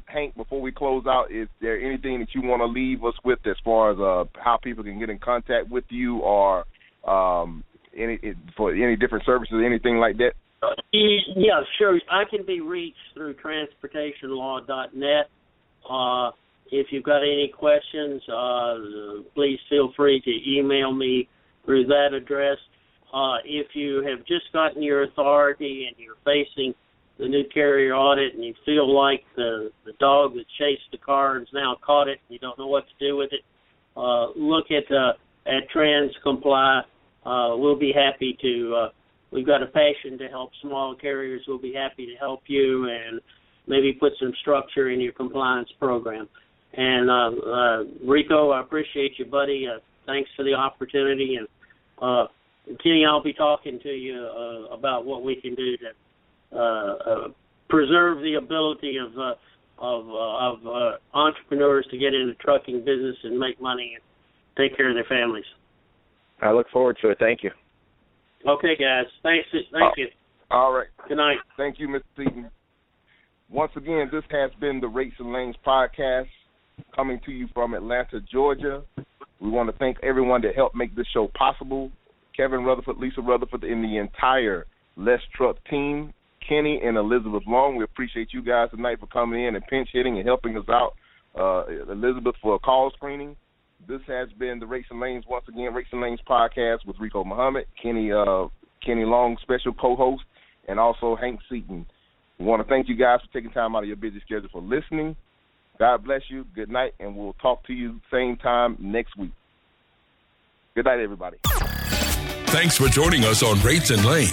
Hank, before we close out, is there anything that you want to leave us with as far as how people can get in contact with you or for any different services, anything like that? Yeah, sure. I can be reached through transportationlaw.net. If you've got any questions, please feel free to email me through that address. If you have just gotten your authority and you're facing the new carrier audit and you feel like the dog that chased the car has now caught it and you don't know what to do with it, look at TransComply. We'll be happy to we've got a passion to help small carriers. We'll be happy to help you and maybe put some structure in your compliance program. And, Rico, I appreciate you, buddy. Thanks for the opportunity. And, Kenny, I'll be talking to you about what we can do to preserve the ability of entrepreneurs to get into trucking business and make money and take care of their families. I look forward to it. Thank you. Okay, guys. Thank you. All right. Good night. Thank you, Mr. Seaton. Once again, this has been the Rates and Lanes podcast coming to you from Atlanta, Georgia. We want to thank everyone that helped make this show possible. Kevin Rutherford, Lisa Rutherford, and the entire Let's Truck team, Kenny and Elizabeth Long. We appreciate you guys tonight for coming in and pinch hitting and helping us out. Elizabeth for a call screening. This has been the Rates and Lanes, once again, Rates and Lanes podcast with Rico Muhammad, Kenny Long, special co-host, and also Hank Seaton. We want to thank you guys for taking time out of your busy schedule for listening. God bless you. Good night, and we'll talk to you same time next week. Good night, everybody. Thanks for joining us on Rates and Lanes.